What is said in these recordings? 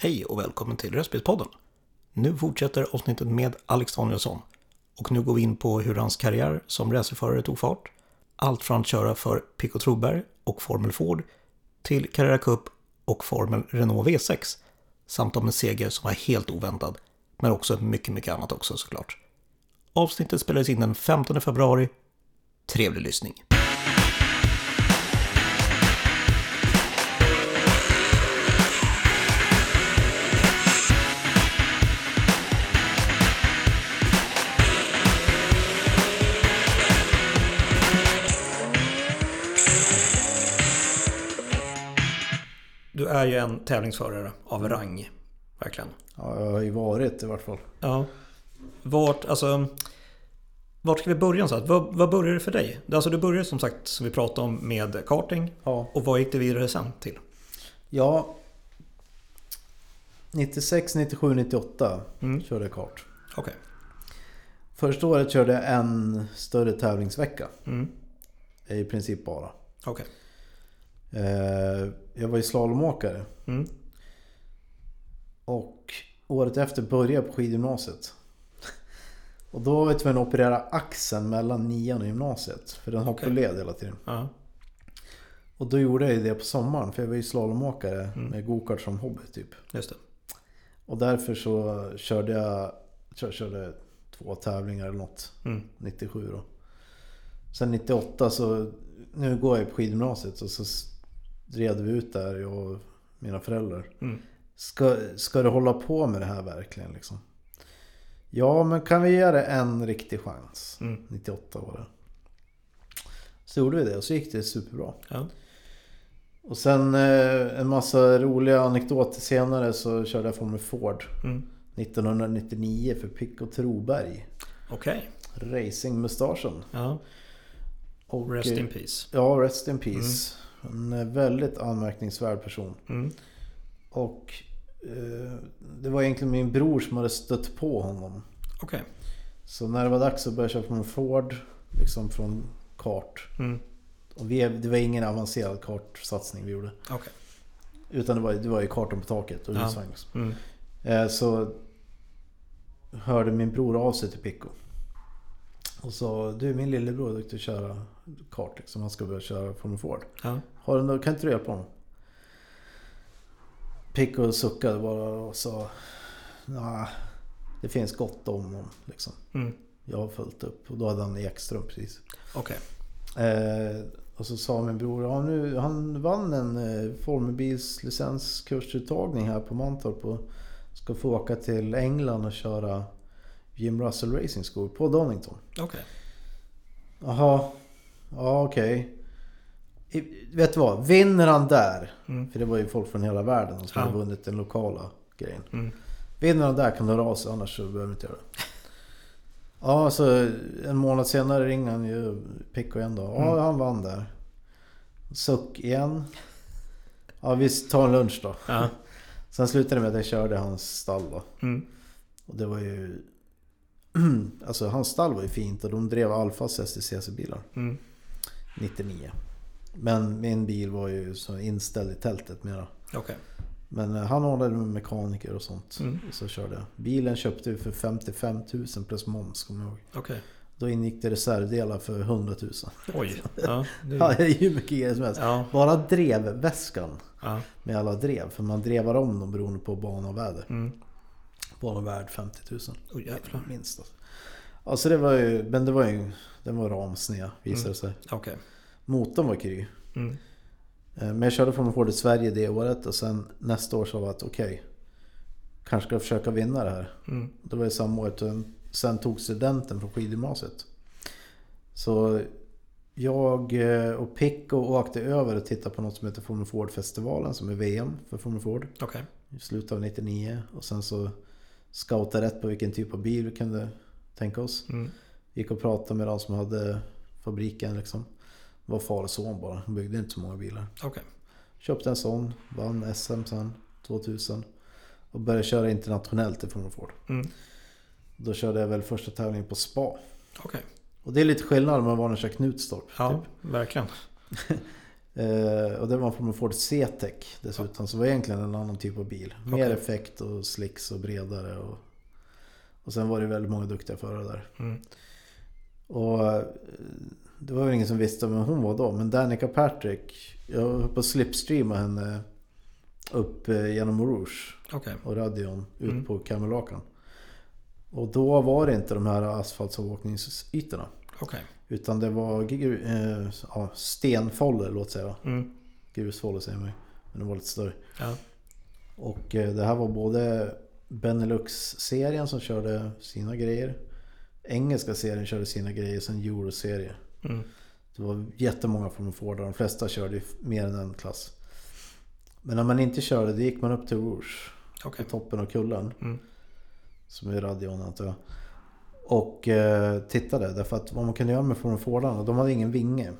Hej och välkommen till Röstbilspodden. Nu fortsätter avsnittet med Alx Danielsson. Och nu går vi in på hur hans karriär som racerförare tog fart. Allt från att köra för Picko Troberg och Formel Ford till Carrera Cup och Formel Renault V6. Samt om en seger som var helt oväntad. Men också mycket annat också såklart. Avsnittet spelades in den 15 februari. Trevlig lyssning. Du är ju en tävlingsförare av rang, verkligen. Ja, jag har ju varit i vart fall. Ja. Vart ska vi börja? Vad började det för dig? Alltså, du började som sagt, som vi pratade om, med karting. Ja. Och vad gick det vidare sen till? Ja, 96, 97, 98 körde jag kart. Okay. Första året körde jag en större tävlingsvecka. I princip bara. Okej. Jag var ju slalomåkare. Och året efter började jag på skidgymnasiet. Och då var jag tvungen att operera axeln mellan 9:an och gymnasiet, för den hoppade led hela tiden. Och då gjorde jag ju det på sommaren, för jag var ju slalomåkare med go-kart som hobby typ. Just det. Och därför så körde jag 2 tävlingar eller något. 97 då. Sen 98 så, nu går jag på skidgymnasiet, och så red vi ut där, jag och mina föräldrar. Ska du hålla på med det här verkligen liksom? Ja, men kan vi göra en riktig chans? 98 var det. Så gjorde vi det, och så gick det superbra. Ja. Och sen en massa roliga anekdoter senare så körde jag Formel Ford 1999 för Picko Troberg. Okej. Okay. Racing-mustaschen. Ja. Och, rest in peace. Ja, rest in peace. En väldigt anmärkningsvärd person. Och det var egentligen min bror som hade stött på honom. Okej. Så när det var dags så började jag köpa en Ford liksom från kart. Och det var ingen avancerad kartsatsning vi gjorde. Okej. Utan det var ju kartan på taket och husvagn. Så hörde min bror av sig till Picko. Och så, du, min lillebror duktig köra kart liksom, han ska börja köra Formel Ford. Ja. Kan inte du hjälpa honom? Picko suckade bara och sa, nah, det finns gott om honom liksom. Jag har följt upp, och då hade han Ekström precis. Okej. Och så sa min bror, han vann en formelbilslicenskursuttagning här på Mantorp och ska få åka till England och köra Jim Russell Racing School på Donington. Okej. Jaha. Ja, okej. Vet du vad? Vinner han där, för det var ju folk från hela världen som hade vunnit den lokala grejen. Vinner han där kan du rasa, annars så behöver du inte göra det. Ja, så en månad senare ringde han ju Picko igen då. Ja, han vann där. Suck igen. Ja, vi tar en lunch då. Ja. Sen slutade det med att jag körde hans stall då. Och det var ju, alltså hans stall var ju fint, och de drev Alfas STCC-bilar 99. Men min bil var ju så inställd i tältet mera. Okay. Men han ordnade med mekaniker och sånt. Och så körde jag. Bilen köpte vi för 55 000 plus moms, kommer jag ihåg. Okay. Då ingick det reservdelar för 100 000. Oj. Ja, det är ju mycket grejer som helst. Ja. Bara drevväskan med alla drev. För man drevar om dem beroende på bana och väder. Bara värd 50 000. Oh, jävlar. Minst. Alltså det var ju, men det var ju, den var ramsned visade sig. Okej. Motorn var kry. Men jag körde från Ford i Sverige det året, och sen nästa år så var att okej, kanske ska jag försöka vinna det här. Det var ju samma år, och sen tog studenten från skidgymnasiet. Så jag och Picko åkte över och tittade på något som heter Formel Ford Festivalen, som är VM för Formel Ford. Okej. I slutet av 99, och sen så scoutade rätt på vilken typ av bil vi kunde tänka oss. Gick och pratade med de som hade fabriken liksom. Var far och son bara, de byggde inte så många bilar. Okay. Köpte en sån, vann SM sen 2000 och började köra internationellt i Formel Ford. Då körde jag väl första tävlingen på Spa. Okay. Och det är lite skillnad med vad man kör Knutstorp. Ja, typ. Verkligen. Och den var Formel Ford C-Tech dessutom, så det var egentligen en annan typ av bil. Mer effekt och slicks och bredare och sen var det väldigt många duktiga förare där. Mm. Och det var väl ingen som visste vem hon var då, men Danica Patrick, jag var på slipstreama henne upp genom Rouge och Radion ut på Camelotan. Och då var det inte de här asfaltsavåkningsytorna. Utan det var stenfoller, låt säga. Grusfoller säger man, men det var lite större. Ja. Och det här var både Benelux-serien som körde sina grejer. Engelska serien körde sina grejer, sen Euro-serien. Det var jättemånga från Ford, de flesta körde mer än en klass. Men när man inte körde, det gick man upp till Rouge. På toppen av kullen. Som är Radion, antar jag. Och tittade, därför att vad man kunde göra med Formel Fordarna, de hade ingen vinge.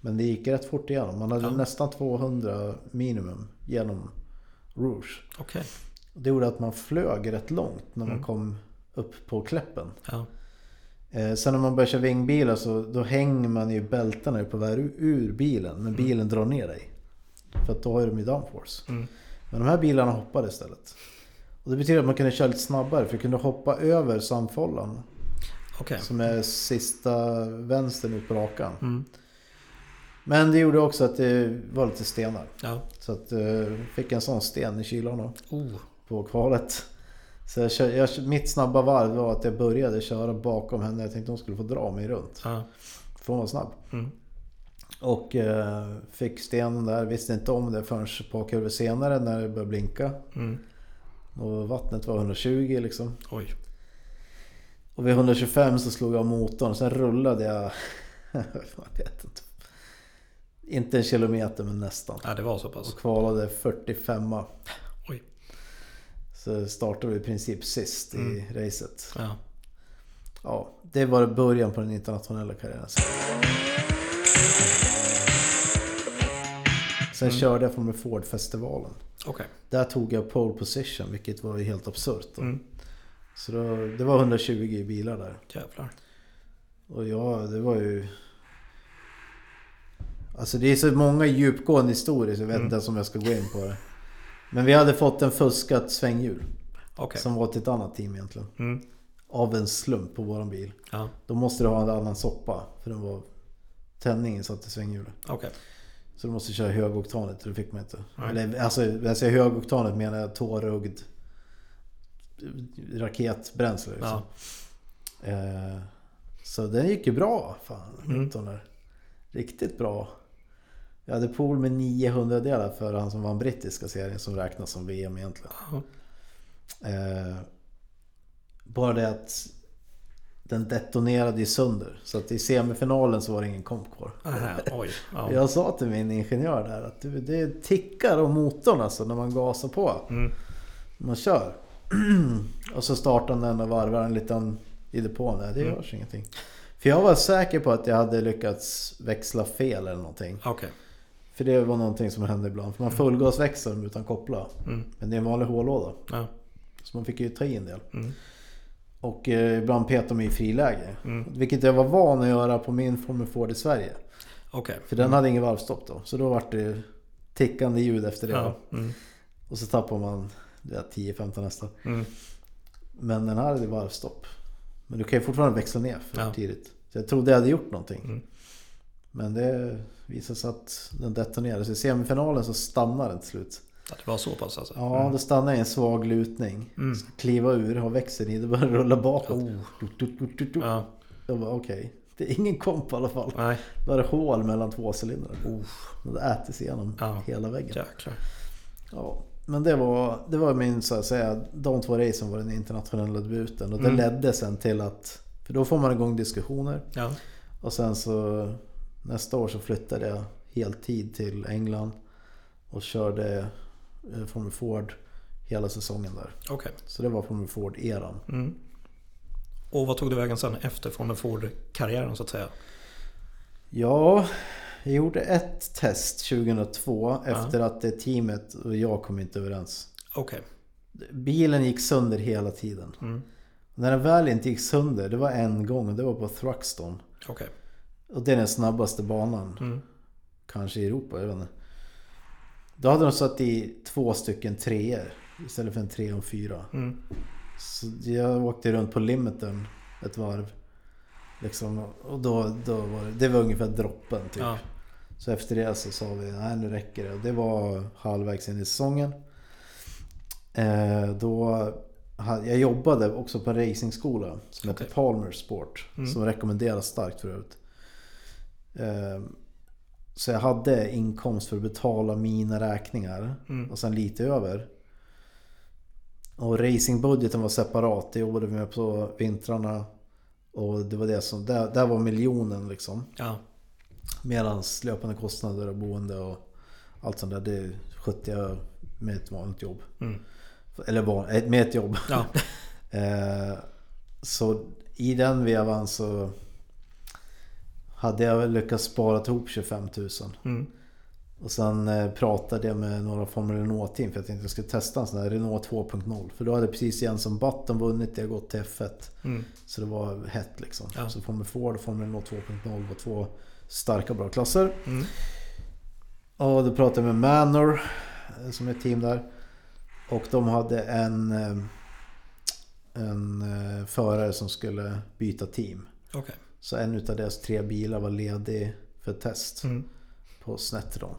Men det gick rätt fort igenom. Man hade nästan 200 minimum genom Rouge. Det gjorde att man flög rätt långt när man kom upp på kläppen. Sen när man börjar köra vingbilar, så då hänger man ju bältarna på väg ur bilen, men bilen drar ner dig. För att då har de ju downforce. Men de här bilarna hoppade istället. Och det betyder att man kunde köra lite snabbare, för du kunde hoppa över sandfållan. Som är sista vänstern ut på rakan. Men det gjorde också att det var lite stenar. Så att fick en sån sten i kylan på kvalet. Så mitt snabba varv var att jag började köra bakom henne. Jag tänkte hon skulle få dra mig runt. För hon var snabb. Och fick stenen där. Visste inte om det förrän på kurvor senare när det började blinka. Och vattnet var 120 liksom. Och vid 125 så slog jag motorn och sen rullade jag jag vet inte en kilometer, men nästan. Ja, det var så pass. Och kvalade 45. Så startade vi i princip sist i racet. Ja, det var början på den internationella karriären. Sen körde jag Formel Ford Festivalen. Där tog jag pole position, vilket var ju helt absurt. Så då, det var 120 bilar där. Jävlar. Och ja, det var ju... Alltså det är så många djupgående historier, så jag vet inte ens om jag ska gå in på det. Men vi hade fått en fuskat svänghjul. Som var till ett annat team egentligen. Av en slump på våran bil. Då måste du ha en annan soppa, för den var tändningen satt i svänghjulet. Så du måste köra högoktanet, det fick man inte. Eller, alltså när jag säger högoktanet menar jag tårögd raketbränsle. Liksom. Så den gick ju bra, fan. Riktigt bra. Jag hade pool med 900 delar för han som vann brittiska serien, som räknas som VM egentligen. Bara det att den detonerade ju sönder. Så att i semifinalen så var det ingen komp kvar. Jag sa till min ingenjör där att det tickar om motorn alltså när man gasar på. Man kör. Och så startar den och varvar en liten i depån. Det görs ingenting. För jag var säker på att jag hade lyckats växla fel eller någonting. För det var någonting som hände ibland. För man fullgasväxlar dem utan koppla. Men det är en vanlig hållåda. Så man fick ju ta in del. Och ibland petar mig i friläge. Vilket jag var van att göra på min Formel Ford i Sverige. För den hade ingen varvstopp då. Så då var det tickande ljud efter det. Och så tappar man 10-15 nästan. Men den här hade varvstopp. Men du kan ju fortfarande växla ner för tidigt. Så jag trodde jag hade gjort någonting. Men det visade sig att den detonerade. Så i semifinalen så stannade den till slut. Det var så pass alltså. Ja, då stannade jag i en svag lutning. Ska kliva ur, ha växeln i, det började rulla bakåt. Jag bara okej. Det är ingen komp i alla fall. Det var hål mellan två cylindrar. Det äter sig igenom hela väggen. Men det var min, så att säga, de två racen var den internationella debuten. Och det ledde sen till att, för då får man igång diskussioner. Och sen så nästa år så flyttade jag heltid till England och körde Formel Ford hela säsongen där. Så det var Formel Ford-eran. Och vad tog du vägen sen efter Formel Ford-karriären, så att säga? Ja, jag gjorde ett test 2002 efter att det teamet och jag kom inte överens. Bilen gick sönder hela tiden. När den väl inte gick sönder, det var en gång, det var på Thruxton. Och det är den snabbaste banan. kanske i Europa, jag vet inte. Då hade de satt i 2 stycken 3:or istället för en 3 och 4. Mm. Så jag åkte runt på limiten ett varv liksom, och då var det var ungefär droppen typ. Ja. Så efter det så sa vi nej, nu räcker det, och det var halvvägs in i säsongen. Jag jobbade också på en racingskola som heter Palmer Sport, som rekommenderas starkt förut. Så jag hade inkomst för att betala mina räkningar och sen lite över. Och racingbudgeten var separat, det jobbade vi med på vintrarna, och det var det som, där var miljonen liksom. Ja. Medans löpande kostnader och boende och allt sånt där, det skötte jag med ett vanligt jobb. Mm. Eller med ett jobb. Ja. Så i den vevan så hade jag väl lyckats spara ihop 25 000. Mm. Och sen pratade jag med några Formel Renault-team, för jag tänkte att jag skulle testa en sån här Renault 2.0. För då hade precis Jenson Button vunnit, jag gått till F1. Mm. Så det var hett liksom. Ja. Så Formel Ford och Formel Renault 2.0 var 2 starka bra klasser. Mm. Och då pratade jag med Manor som är ett team där. Och de hade en förare som skulle byta team. Okay. Så en av deras 3 bilar var ledig för test på Snetterton.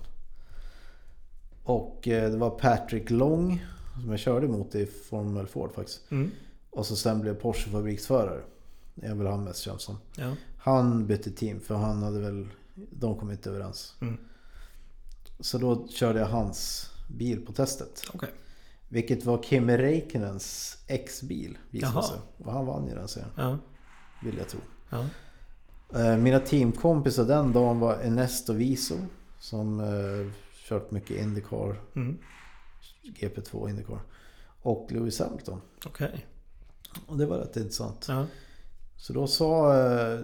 Och det var Patrick Long som jag körde mot i Formel Ford faktiskt. Mm. Och så sen blev Porsche fabriksförare. Jag vill ha mest känns som. Ja. Han bytte team för han hade väl, de kom inte överens. Mm. Så då körde jag hans bil på testet. Okay. Vilket var Kimi Räikkönens ex-bil, visade sig. Och han vann ju den serien. Ja. Vill jag tro. Ja. Mina teamkompisar den dagen var Ernesto Viso som kört mycket IndyCar, GP2 IndyCar, och Lewis Hamilton. Okay. Och det var rätt intressant. Ja. Så då sa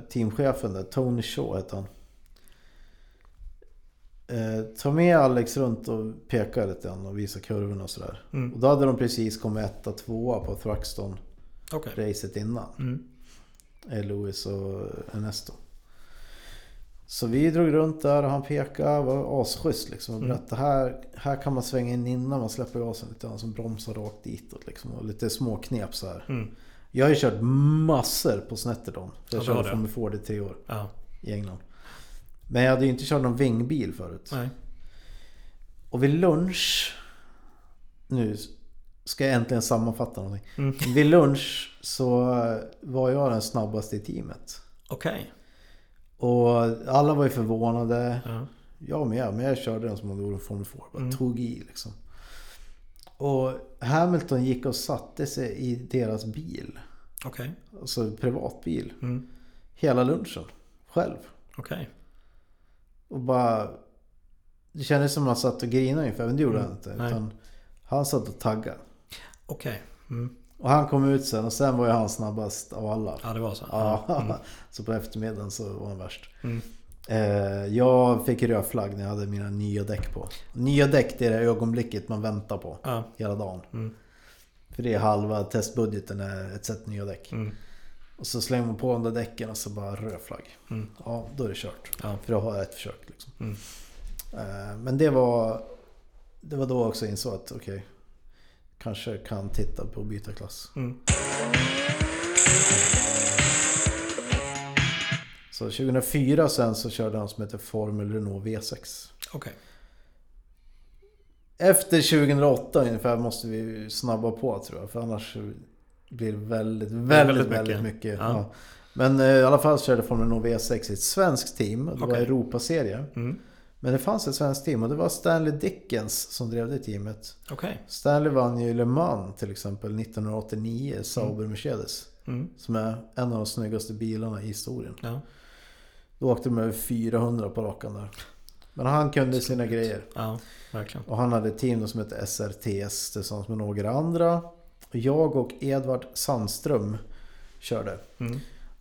teamchefen där, Tony Shaw hette han, ta med Alex runt och peka lite grann och visa kurvorna och sådär. Mm. Och då hade de precis kommit 1-2 på Thruxton racet innan. Louis och Ernesto. Så vi drog runt där och han pekade, var asschysst liksom, och berättade här kan man svänga in innan man släpper gasen lite grann, som bromsar rakt ditåt liksom, och lite små knep så här. Mm. Jag har ju kört massor på Snetterton. Jag körde från Ford i 3 år i England. Men jag hade ju inte kört någon vingbil förut. Nej. Och vid lunch, nu ska jag äntligen sammanfatta någonting. Mm. Vid lunch så var jag den snabbaste i teamet. Okej. Och alla var ju förvånade. Jag med, men jag körde den som man gjorde en Formel 4. Bara tog i liksom. Och Hamilton gick och satte sig i deras bil. Okej. Alltså privatbil. Hela lunchen. Själv. Okej. Och bara, det kändes som att han satt och grinade ungefär, men det gjorde han inte. Utan han satt och taggade. Okej. Och han kom ut sen, och sen var ju han snabbast av alla. Ja, det var så. Så på eftermiddagen så var han värst. Jag fick röd flagg när jag hade mina nya däck på. Nya däck, det är det ögonblicket man väntar på hela dagen. För det är halva testbudgeten är ett sätt nya däck. Och så slänger man på de där däcken och så bara röd flagg. Ja, då är det kört. Ja. För då har jag ett försök liksom. Men det var då också insåg att okej, kanske kan titta på att byta klass. Så 2004 sen så körde han som heter Formel Renault V6. Okej. Efter 2008 ungefär måste vi snabba på tror jag, för annars blir väldigt mycket. Ja. Ja. Men i alla fall körde Formel Renault V6 i ett svenskt team. Det var Europaserie. Men det fanns ett svenskt team, och det var Stanley Dickens som drev det teamet. Stanley vann ju Le Mans till exempel 1989, Sauber Mercedes, som är en av de snyggaste bilarna i historien. Då åkte de över 400 på rakan där. Men han kunde sina grejer. Ja, verkligen. Och han hade ett team som hette SRTS tillsammans med några andra. Jag och Edvard Sandström körde.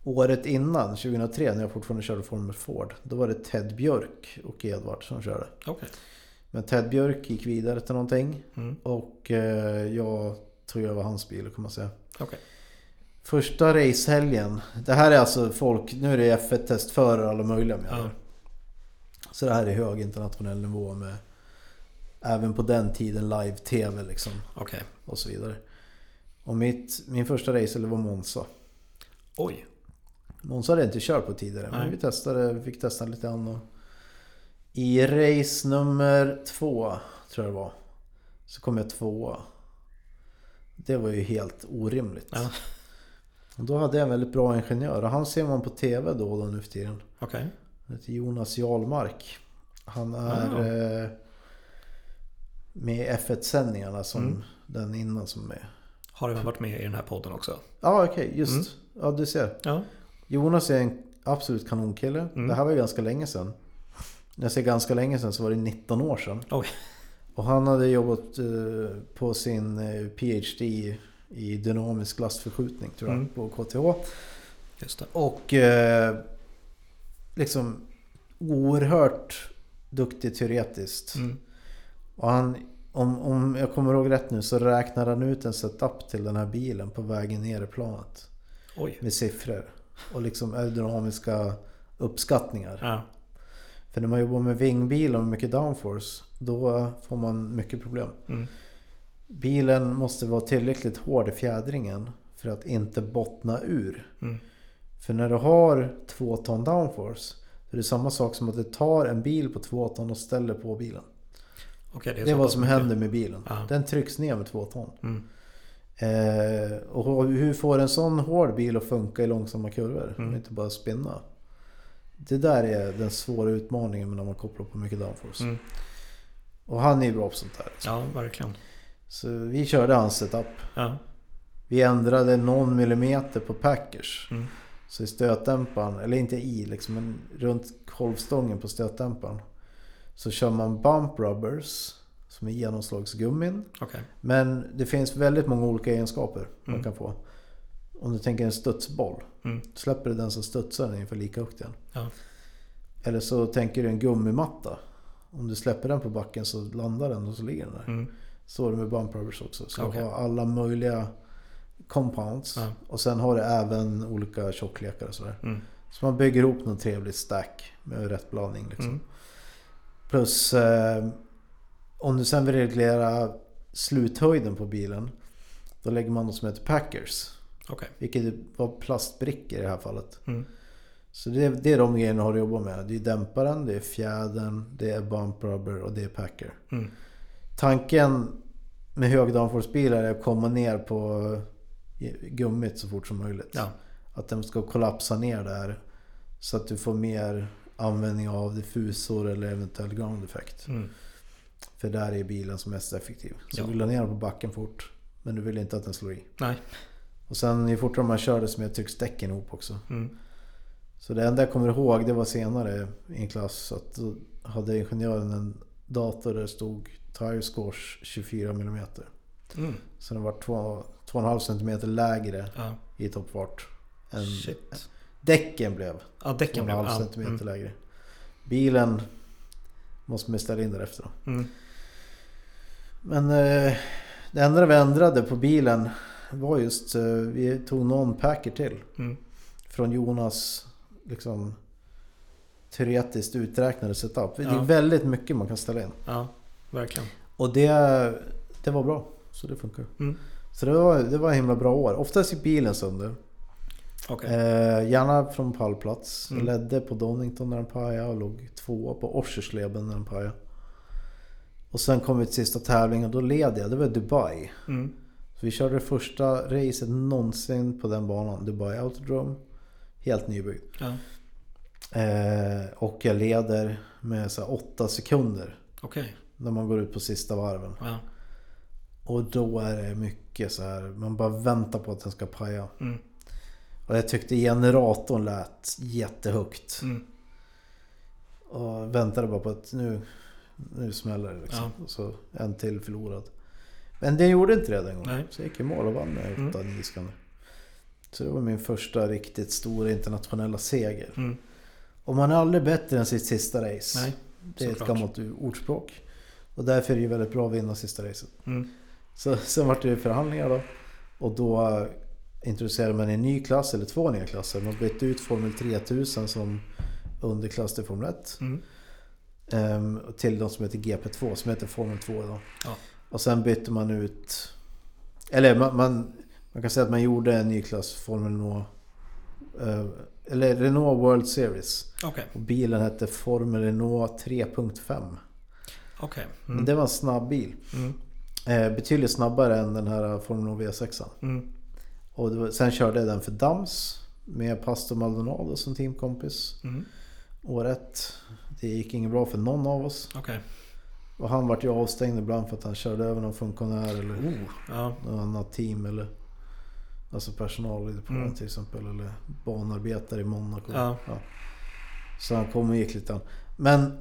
Året innan, 2003, när jag fortfarande körde Formel Ford, då var det Ted Björk och Edvard som körde. Men Ted Björk gick vidare till någonting, och jag tog över hans bil kan man säga. Första racehelgen, det här är alltså folk, nu är det F1-testförare alla möjliga med. Så det här är hög internationell nivå med även på den tiden live-tv liksom. Okay. Och så vidare. Och min första race var Monza. Oj. Monza hade jag inte kört på tidigare. Nej. Men vi fick testa lite grann. I race nummer 2 tror jag det var, så kom jag 2. Det var ju helt orimligt. Ja. Och då hade jag en väldigt bra ingenjör. Och han ser man på tv då och då nu för tiden. Okej. Han heter Jonas Jarlmark. Han är med i F1-sändningarna som den innan som är. Har även varit med i den här podden också. Ja, okej, just. Ja, du ser. Ja. Jonas är en absolut kanonkille. Det här var ju ganska länge sedan. När jag säger ganska länge sedan så var det 19 år sedan. Oj. Och han hade jobbat på sin PhD i dynamisk lastförskjutning tror jag, på KTH. Just det. Och liksom oerhört duktig teoretiskt. Och han, om jag kommer ihåg rätt nu, så räknar han ut en setup till den här bilen på vägen ner i planet. Oj. Med siffror och liksom aerodynamiska uppskattningar. Ja. För när man jobbar med vingbilar och mycket downforce, då får man mycket problem. Bilen måste vara tillräckligt hård i fjädringen för att inte bottna ur. För när du har 2 ton downforce, så är det samma sak som att du tar en bil på 2 ton och ställer på bilen. Okej, det är vad som händer med bilen. Aha. Den trycks ner med 2 ton. Och hur får en sån hård bil att funka i långsamma kurvor? Inte bara spinna. Det där är den svåra utmaningen när man kopplar på mycket downforce. Och han är ju bra på sånt där. Ja, verkligen. Så vi körde hans setup. Ja. Vi ändrade någon millimeter på packers. Så i stötdämparen, eller inte i liksom, men runt kolvstången på stötdämparen, så kör man bump rubbers som är genomslagsgummin. Okay. Men det finns väldigt många olika egenskaper man kan få. Om du tänker en studsboll, släpper du den så studsar den inför lika högt igen. Ja. Eller så tänker du en gummimatta. Om du släpper den på backen så landar den och så ligger den där. Så är det med bump rubbers också. Så du har alla möjliga compounds. Ja. Och sen har det även olika tjocklekar och sådär. Så man bygger ihop någon trevlig stack med rätt blandning liksom. Plus om du sen vill reglera sluthöjden på bilen, då lägger man något som heter packers. Okay. Vilket var plastbrickor i det här fallet. Så det är de grejerna har jobbat med. Det är dämparen, det är fjädern, det är bump rubber och det är packer. Tanken med hög downforce-bilar är att komma ner på gummit så fort som möjligt. Ja. Att den ska kollapsa ner där så att du får mer användning av diffusor eller eventuell ground effect. För där är bilen som mest effektiv. Så du vill ner på backen fort, men du vill inte att den slår i. Nej. Och sen ju fortare man körde som jag trycks däcken ihop också. Så det enda jag kommer ihåg, det var senare i en klass att då hade ingenjören en dator där det stod tire scores 24 mm. Så den var 2,5 cm lägre i toppfart. Däcken blev 2,5 cm lägre. Bilen måste man ställa in därefter då. Men det enda vi ändrade på bilen var just, vi tog någon packer till från Jonas liksom teoretiskt uträknade setup. Det är väldigt mycket man kan ställa in. Ja, verkligen. Och det var bra, så det funkar. Så det var himla bra år. Oftast gick bilen sönder. Okay. Gärna från pallplats. Ledde på Donington när den pajade och låg 2 på Orsersleben när den pajade. Och sen kom vi till sista tävlingen och då ledde jag. Det var Dubai. Vi körde det första racet någonsin på den banan. Dubai Autodrome. Helt nybyggd. Ja. Och jag leder med så 8 sekunder. Okay. När man går ut på sista varven. Ja. Och då är det mycket så här. Man bara väntar på att den ska paja. Och jag tyckte generatorn lät jättehögt. Och väntade bara på att nu smäller det liksom. Ja. Och så en till förlorad. Men det gjorde inte det den gången. Nej. Så jag gick i mål och vann med 8-9 sekunder. Så det var min första riktigt stora internationella seger. Och man är aldrig bättre än sitt sista race. Nej, det är ett gammalt ordspråk. Och därför är det ju väldigt bra att vinna sista racet. Så sen var det förhandlingar då. Och då introducerade man en ny klass, eller 2 nya klasser. Man bytte ut Formel 3000 som underklass till Formel 1. till de som heter GP2 som heter Formel 2 idag. Ja. Och sen bytte man ut, eller man kan säga att man gjorde en ny klass Formel Renault, eller Renault World Series. Okay. Och bilen hette Formel Renault 3.5. Okay. Mm. Men det var en snabb bil. Mm. Betydligt snabbare än den här Formel V6. Mm. Och sen körde jag den för Dams med Pastor Maldonado som teamkompis. Mm. Året. Det gick inget bra för någon av oss. Okay. Och han vart ju avstängd ibland för att han körde över någon funktionär eller någon annan team eller alltså personal på till exempel, eller banarbetare i Monaco. Ja. Ja. Så han kom och gick lite. Men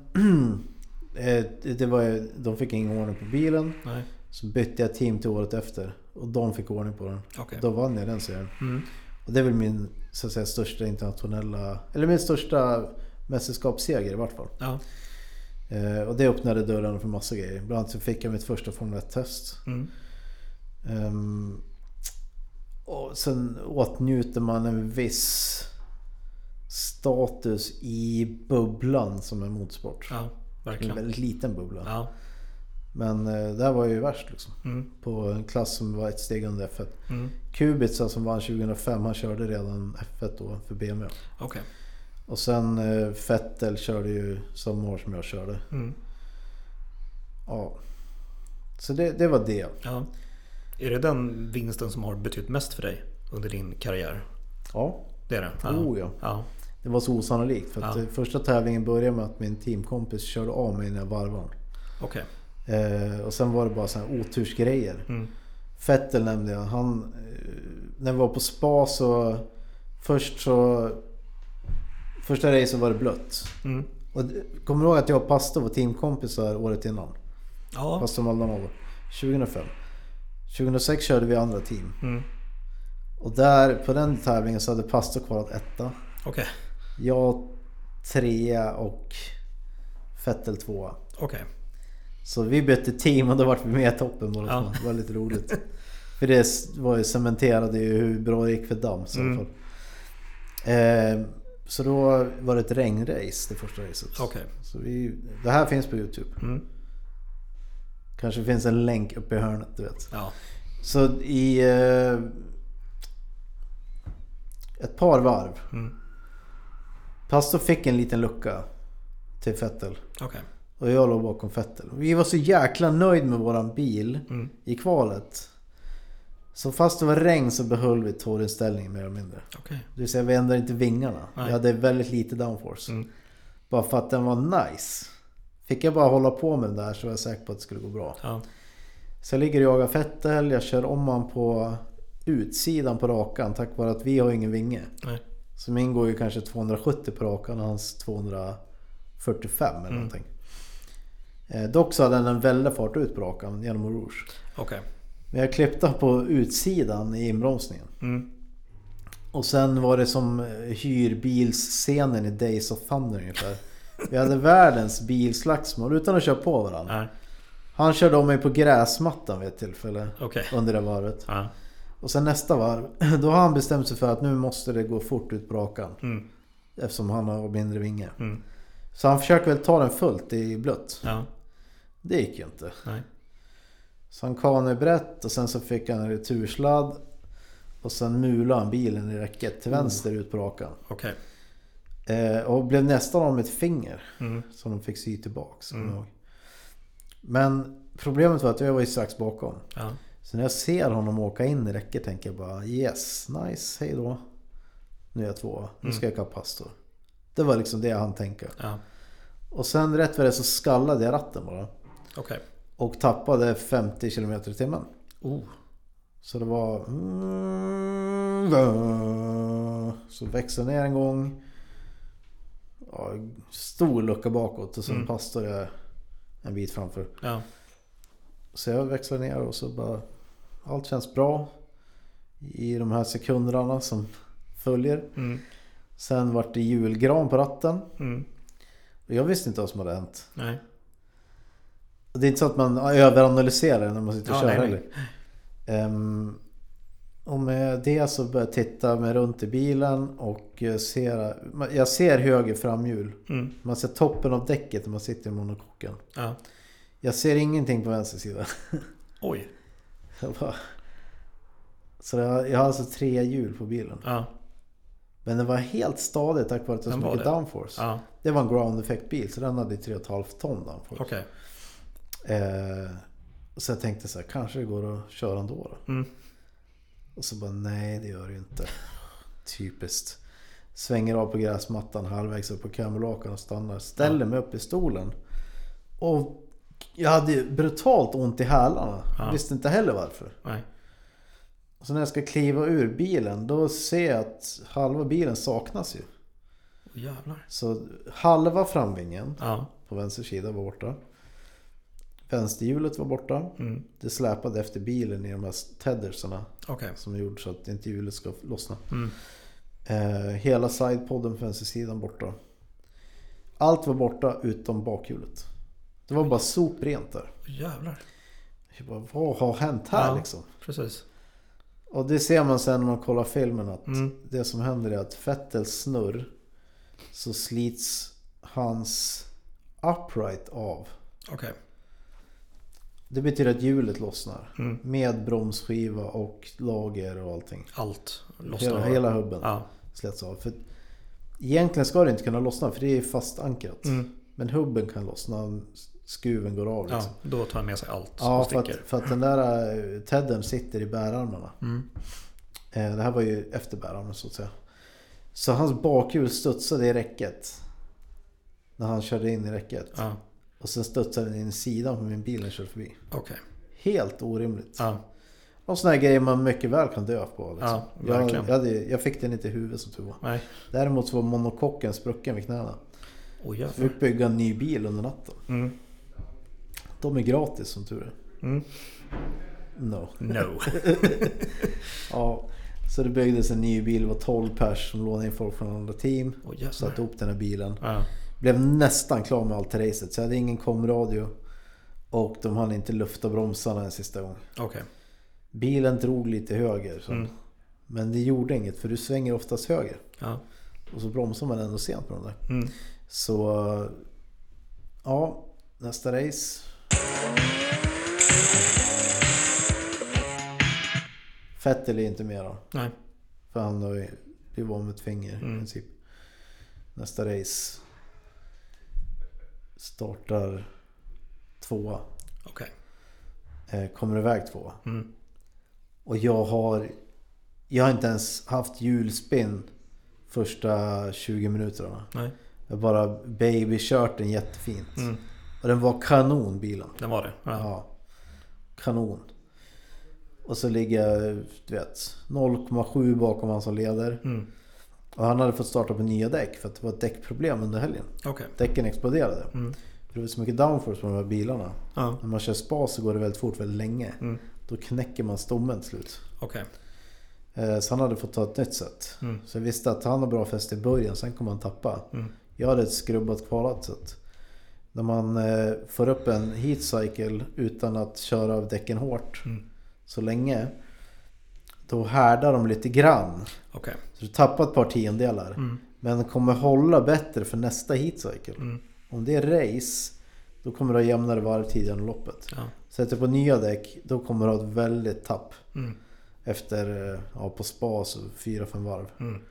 det var ju, de fick ingen ordning på bilen. Nej. Så bytte jag team till året efter och de fick ordning på den. Okay. Då vann jag den serien. Mm. Och det är väl min, så att säga, största internationella, eller min största mästerskapsseger i vart fall. Ja. Och det öppnade dörrarna för massa grejer. Bland annat så fick jag mitt första Formel 1-test. Mm. Och sen åtnjuter man en viss status i bubblan som en motorsport. Ja, verkligen. En väldigt liten bubbla. Ja. Men det här var ju värst liksom. Mm. På en klass som var ett steg under F1. Mm. Kubica som vann 2005, han körde redan F1 då för BMW. Okay. Och sen Vettel körde ju samma år som jag körde. Mm. Ja. Så det var det. Ja. Är det den vinsten som har betytt mest för dig under din karriär? Ja. Det är det? Ja. Oh, ja. Ja. Det var så osannolikt. För att första tävlingen började med att min teamkompis körde av mig när jag varvade. Okej. Okay. Och sen var det bara sådana otursgrejer. Mm. Vettel nämnde jag. Han, när vi var på Spa så... Första racen var det blött. Mm. Och kommer du ihåg att jag och Pastor var teamkompisar året innan? Ja. Pastor Maldonado. 2005. 2006 körde vi andra team. Mm. Och där på den tävlingen så hade Pastor kvalat etta. Okay. Jag trea och Vettel tvåa. Okay. Så vi bytte team och då var vi med i toppen. Ja. Det var lite roligt. För det var ju cementerade hur bra det gick för Dams i alla fall. Så då var det ett regnrace, det första racet. Okay. Så det här finns på YouTube. Mm. Kanske finns en länk uppe i hörnet, du vet. Ja. Så i ett par varv. Mm. Pastor fick en liten lucka till Vettel. Okay. Och jag låg bakom Vettel. Vi var så jäkla nöjd med våran bil i kvalet. Så fast det var regn så behöll vi torrinställningen mer eller mindre. Okay. Det vill säga vi ändrade inte vingarna. Nej. Jag hade väldigt lite downforce. Mm. Bara för att den var nice. Fick jag bara hålla på med den där så var jag säker på att det skulle gå bra. Ja. Så jag ligger och jagar Vettel. Jag kör om han på utsidan på rakan tack vare att vi har ingen vinge. Nej. Så min går ju kanske 270 på rakan och hans 245 eller någonting. Dock så hade den en väldig fart ut på rakan genom Rouge. Okej. Okay. Men jag klippte på utsidan i inbromsningen. Mm. Och sen var det som hyrbilsscenen i Days of Thunder ungefär. Vi hade världens bilslagsmål utan att köra på varandra. Mm. Han körde om mig på gräsmattan vid ett tillfälle under det varvet. Mm. Och sen nästa varv, då har han bestämt sig för att nu måste det gå fort ut på rakan. Mm. Eftersom han har mindre vinge. Mm. Så han försöker väl ta den fullt i blött. Mm. Det gick ju inte. Nej. Så han kanade brett och sen så fick han en retursladd och sen mulade han bilen i räcket till vänster ut på rakan. Okay. Och blev nästan av med ett finger som de fick sy tillbaka. Men problemet var att jag var ju strax bakom. Ja. Så när jag ser honom åka in i räcket tänker jag bara yes, nice, hej då. Nu är jag två, nu ska jag ha Pastor. Det var liksom det han tänkte. Ja. Och sen rätt för det så skallade jag ratten bara. Okay. Och tappade 50 km i timmen. Oh. Så det var... Så växte ner en gång. Ja, stor lucka bakåt. Och sen passade jag en bit framför. Ja. Så jag växlade ner och så bara... Allt känns bra. I de här sekunderna som följer. Mm. Sen var det julgran på ratten. Mm. Och jag visste inte vad som hade hänt. Nej. Det är inte så att man överanalyserar när man sitter och kör. Nej. Och med det så börjar jag titta mig runt i bilen och jag ser höger framhjul. Mm. Man ser toppen av däcket när man sitter i monokocken. Ja. Jag ser ingenting på vänster sida. Oj. Så jag har alltså 3 hjul på bilen. Ja. Men den var helt stadigt tack vare att det var så mycket downforce. Ja. Det var en ground effect bil så den hade 3,5 ton downforce. Okay. Så jag tänkte så här, kanske det går att köra ändå då. Mm. Och så bara, nej det gör det inte. Typiskt. Svänger av på gräsmattan halvvägs upp på kameralakan och stannar. Ställer mig upp i stolen. Och jag hade brutalt ont i hälarna. Ja. Visste inte heller varför. Nej. Och så när jag ska kliva ur bilen då ser jag att halva bilen saknas ju. Jävlar. Så halva framvingen på vänster sida var borta. Vänsterhjulet var borta. Mm. Det släpade efter bilen i de här teddersarna som gjorde så att inte hjulet ska lossna. Mm. Hela sidepodden på vänstersidan borta. Allt var borta utom bakhjulet. Det var bara soprent där. Jävlar. Jag bara, vad har hänt här liksom? Precis. Och det ser man sen när man kollar filmen att det som händer är att Vettels snurr så slits hans upright av. Okej. Det betyder att hjulet lossnar med bromsskiva och lager och allting. Allt lossnar. Hela hubben släts av. För egentligen ska det inte kunna lossna för det är fast ankrat. Mm. Men hubben kan lossna, skruven går av liksom. Ja, då tar med sig allt som sticker. För att den där tedden sitter i bärarmarna. Mm. Det här var ju efter bärarmen så att säga. Så hans bakhjul studsade i räcket när han körde in i räcket. Ja. Och sen studsade den in i sidan på min bil och körde förbi. Okay. Helt orimligt. Ja. Och sådana här grejer man mycket väl kan dö på. Liksom. Ja, jag fick den inte i huvudet som tur var. Nej. Däremot så var monokocken sprucken vid knäna. Oh, jag fick bygga en ny bil under natten. Mm. De är gratis som tur är. Mm. No. Ja, så det byggdes en ny bil. Det var 12 pers som lånade in folk från andra team. Oh, satt ihop den här bilen. Ja. Blev nästan klar med allt racet. Så jag hade ingen komradio. Och de hann inte lufta bromsarna en sista gång. Okay. Bilen drog lite höger. Så. Mm. Men det gjorde inget. För du svänger oftast höger. Ja. Och så bromsar man ändå sent på den där. Mm. Så ja, nästa race. Vettel är inte mer då. Nej. För han har ju blivit av med ett finger i princip. Nästa race. Startar 2. Okej. Kommer iväg 2. Mm. Och jag har inte ens haft hjulspinn första 20 minuterna. Nej. Jag bara babykört den jättefint. Mm. Och den var kanon bilen. Den var det. Ja. Kanon. Och så ligger jag, du vet, 0,7 bakom han som leder. Mm. Och han hade fått starta på nya däck för att det var ett däckproblem under helgen. Okay. Däcken exploderade. Mm. För det var så mycket downforce på de här bilarna. Ja. När man kör spa så går det väldigt fort väldigt länge. Mm. Då knäcker man stommen till slut. Okay. Så han hade fått ta ett nytt sätt. Mm. Så jag visste att han har bra fäste i början, sen kommer han tappa. Mm. Jag hade ett skrubbat kvalat sätt. När man får upp en heat cycle utan att köra av däcken hårt så länge, då härdar de lite grann. Okay. Så du tappar ett par tiondelar. Mm. Men kommer hålla bättre för nästa heatcycle. Mm. Om det är race, då kommer du ha jämnare varv tidigare än loppet. Ja. Sätter på nya däck, då kommer du ha ett väldigt tapp. Mm. Efter, på spa så 4-5 varv. Mm.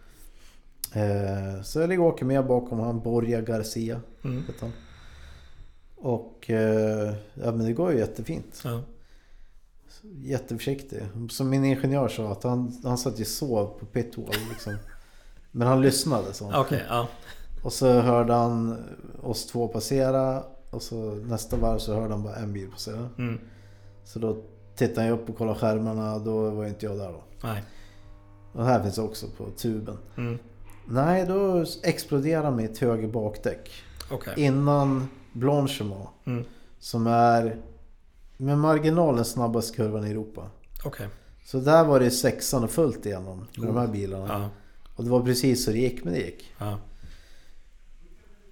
Så jag ligger och åker med bakom han, Borja Garcia. Mm. Vet han. Och men det går ju jättefint. Ja. Jätteförsiktig. Som min ingenjör sa att han satt ju sov på pitwall liksom. Men han lyssnade sånt. Okay, ja. Och så hörde han oss 2 passera och så nästa varv så hörde han bara en bil passera. Mm. Så då tittade jag upp och kollade skärmarna, då var inte jag där då. Nej. Och här finns också på tuben. Mm. Nej, då exploderar mitt höger bakdäck. Okay. Innan Blanchemont som är med marginalen snabbast kurvan i Europa. Okay. Så där var det 6:an och fullt igenom med de här bilarna. Ja. Och det var precis så det gick, men det gick. Ja.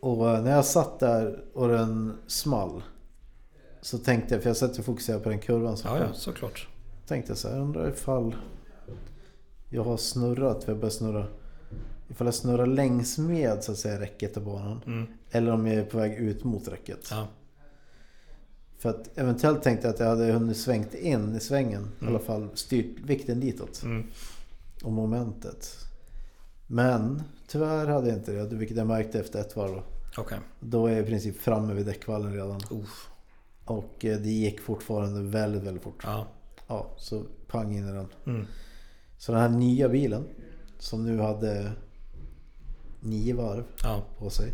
Och när jag satt där och den small så tänkte jag, för jag satt och fokuserade på den kurvan. Så såklart. Tänkte jag så här, undrar ifall jag har snurrat, för jag börjar snurra. Ifall jag snurrar längs med så att säga räcket av banan. Mm. Eller om jag är på väg ut mot räcket. Ja. För att eventuellt tänkte jag att jag hade hunnit svängt in i svängen. Mm. I alla fall styrt vikten ditåt. Mm. Och momentet. Men tyvärr hade jag inte det. Vilket jag märkte efter ett varv. Okay. Då är jag i princip framme vid däckvallen redan. Uff. Och det gick fortfarande väldigt, väldigt fort. Ja. Ja, så pang in i den. Mm. Så den här nya bilen som nu hade 9 varv på sig.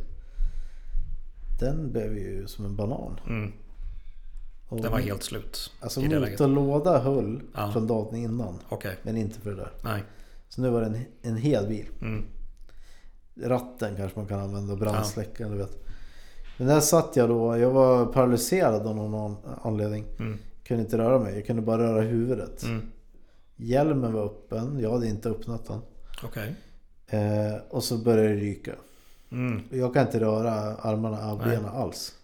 Den blev ju som en banan. Mm. Den var helt slut. Alltså motorlåda höll från dagen innan. Okay. Men inte för det där. Nej. Så nu var det en hel bil. Mm. Ratten kanske man kan använda, brandsläckaren, du vet. Men där satt jag då. Jag var paralyserad av någon anledning. Mm. Kunde inte röra mig. Jag kunde bara röra huvudet. Mm. Hjälmen var öppen. Jag hade inte öppnat den. Okej. Okay. Och så började det ryka. Mm. Jag kan inte röra armarna av benen alls.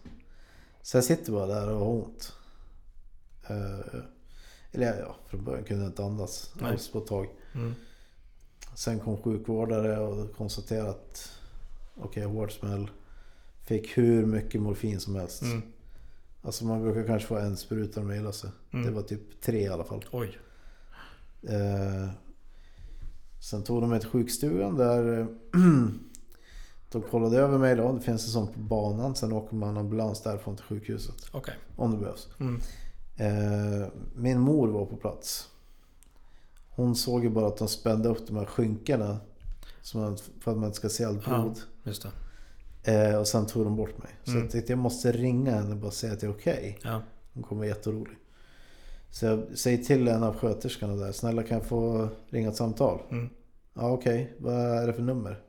Så jag sitter bara där och har ont. Från början kunde jag inte andas alls på ett tag. Mm. Sen kom sjukvårdare och konstaterade att okej, hård smäll. Fick hur mycket morfin som helst. Mm. Alltså man brukar kanske få en spruta med hela sig. Mm. Det var typ 3 i alla fall. Oj. Sen tog de ett sjukstugan där de kollade över mig då. Det finns en sån på banan. Sen åker man ambulans därifrån till sjukhuset. Okay. Om det behövs. Mm. Min mor var på plats. Hon såg ju bara att de spände upp de här skynkarna för att man inte ska se all blod. Ja, just det. Och sen tog de bort mig. Så jag tänkte jag måste ringa henne och bara säga att det är okej. Okay. Ja. Hon kommer jätterolig. Så jag säger till en av sköterskorna där. Snälla, kan jag få ringa ett samtal? Mm. Ja, okej. Vad är det för nummer?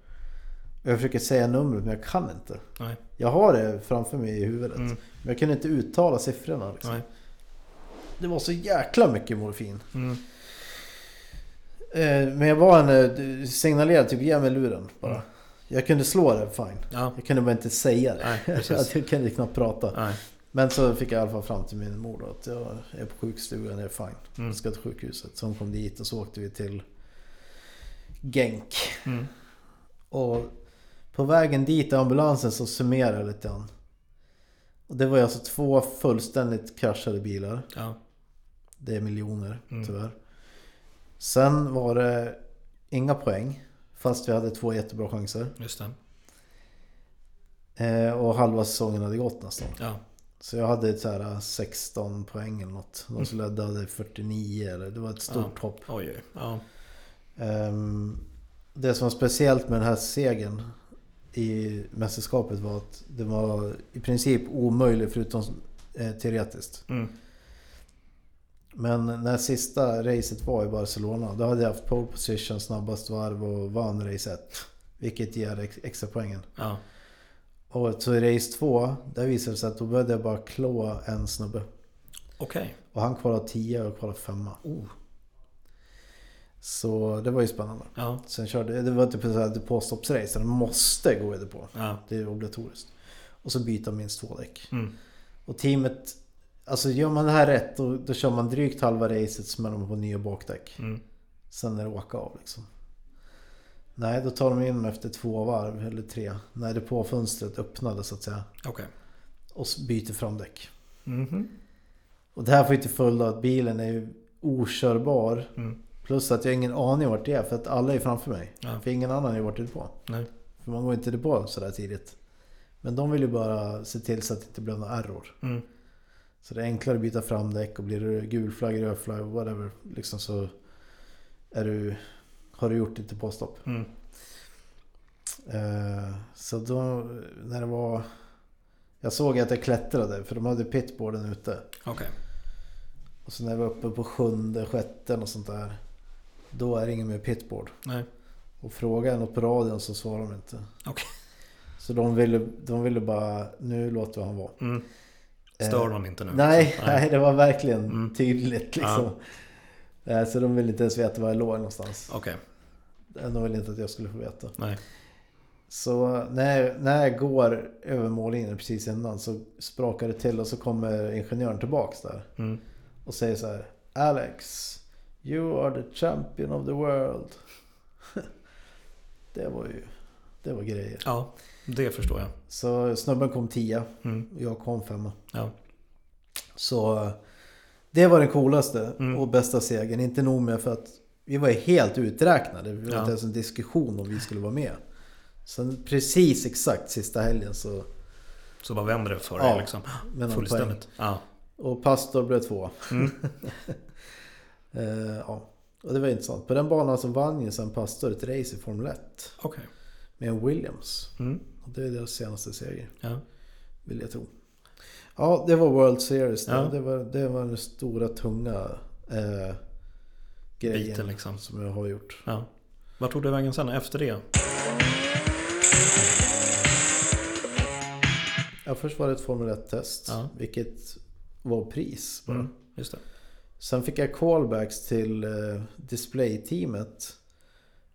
Jag försöker säga numret men jag kan inte. Nej. Jag har det framför mig i huvudet. Mm. Men jag kunde inte uttala siffrorna. Liksom. Nej. Det var så jäkla mycket morfin. Mm. Men jag var signalerad typ ge mig luren bara. Mm. Jag kunde slå det, fine. Ja. Jag kunde bara inte säga det. Nej, jag kunde knappt prata. Nej. Men så fick jag i alla fall fram till min mor då, att jag är på sjukstugan, det är fine. Mm. Jag ska till sjukhuset. Så hon kom dit och så åkte vi till Genk. Mm. Och på vägen dit i ambulansen så summerade jag lite grann. Och det var alltså 2 fullständigt kraschade bilar. Ja. Det är miljoner tyvärr. Sen var det inga poäng. Fast vi hade 2 jättebra chanser. Just det. Och halva säsongen hade gått nästan. Ja. Så jag hade så här 16 poäng eller något. De som ledde hade 49. Eller, det var ett stort hopp. Oj. Ja. Det som var speciellt med den här segern i mästerskapet var att det var i princip omöjligt förutom teoretiskt. Mm. Men när sista racet var i Barcelona, då hade jag haft pole position, snabbast varv och vann race 1. Vilket ger extra poängen. Ja. Och så i race 2, där visade det sig att då började jag bara klå en snubbe. Okej. Okay. Och han kvalade 10 och kvalade 5. Oh. Så det var ju spännande. Ja. Sen körde, det var typ så här depåstoppsrace, den måste gå i depå. Ja. Det är obligatoriskt. Och så byta minst 2 däck. Mm. Och teamet, alltså gör man det här rätt då kör man drygt halva racet som är på nya bakdäck. Mm. Sen är det åka av liksom. Nej, då tar de in efter 2 varv eller 3. När det på fönstret öppnade så att säga. Okay. Och byter fram däck. Mm-hmm. Och det här får ju till följd att bilen är ju okörbar. Mm. Plus att jag har ingen aning vart det är för att alla är framför mig. Ja. För ingen annan är vart det är på. Nej. För man går inte det på så där tidigt. Men de vill ju bara se till så att det inte blir någon error. Mm. Så det är enklare att byta fram däck och blir det gul flagg, röd flagg, whatever. Liksom så har du gjort lite påstopp. Mm. Så då när det var... Jag såg att jag klättrade för de hade pitboarden ute. Okay. Och så när jag var uppe på 7:e, 6:e och sånt där. Då är det ingen mer pitboard. Nej. Och frågar något på radion så svarar de inte. Okay. Så de ville bara, nu låter vi han vara. Mm. Stör de inte nu? Nej, det var verkligen tydligt liksom. Ja. Så de ville inte ens veta var jag låg någonstans. Okej. Okay. De ville inte att jag skulle få veta. Nej. Så när jag går över mållinjen precis innan så sprakar det till och så kommer ingenjören tillbaks där. Mm. Och säger så här: Alex, You are the champion of the world. Det var grejer. Ja, det förstår jag. Så snubben kom 10. Jag kom 5. Ja. Så det var den coolaste och bästa segern. Inte nog med för att vi var helt uträknade. Vi var inte ens en diskussion om vi skulle vara med. Sen precis exakt sista helgen så bara vände det för dig liksom. Fullständigt. Ja. Och Pastor blev 2. Ja. Och det var intressant. På den banan som vann ju sen Pastor ett race i Formel 1. Okay. Med Williams. Och det är deras senaste seger. Ja. Vill jag tro. Ja, det var World Series. Ja. Det var den stora tunga grejen biten, liksom. Som jag har gjort. Ja. Vad tog du vägen sen efter det? Ja, först var det ett Formel 1-test. Ja. Vilket var pris. Bara. Just det. Sen fick jag callbacks till display-teamet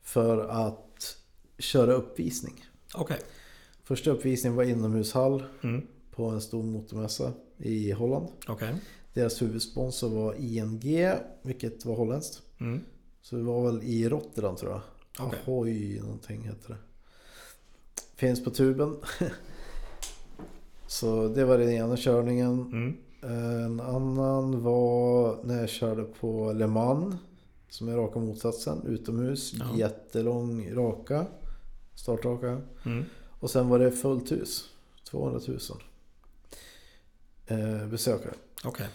för att köra uppvisning. Okay. Första uppvisningen var inomhushall på en stor motormässa i Holland. Okay. Deras huvudsponsor var ING, vilket var holländskt. Så vi var väl i Rotterdam tror jag. Okay. Ahoy någonting heter det. Finns på tuben. Så det var den ena körningen. En annan var när jag körde på Le Mans, som är raka motsatsen, utomhus, jättelång raka, startraka. Och sen var det fullt hus, 200,000 besökare. Okay.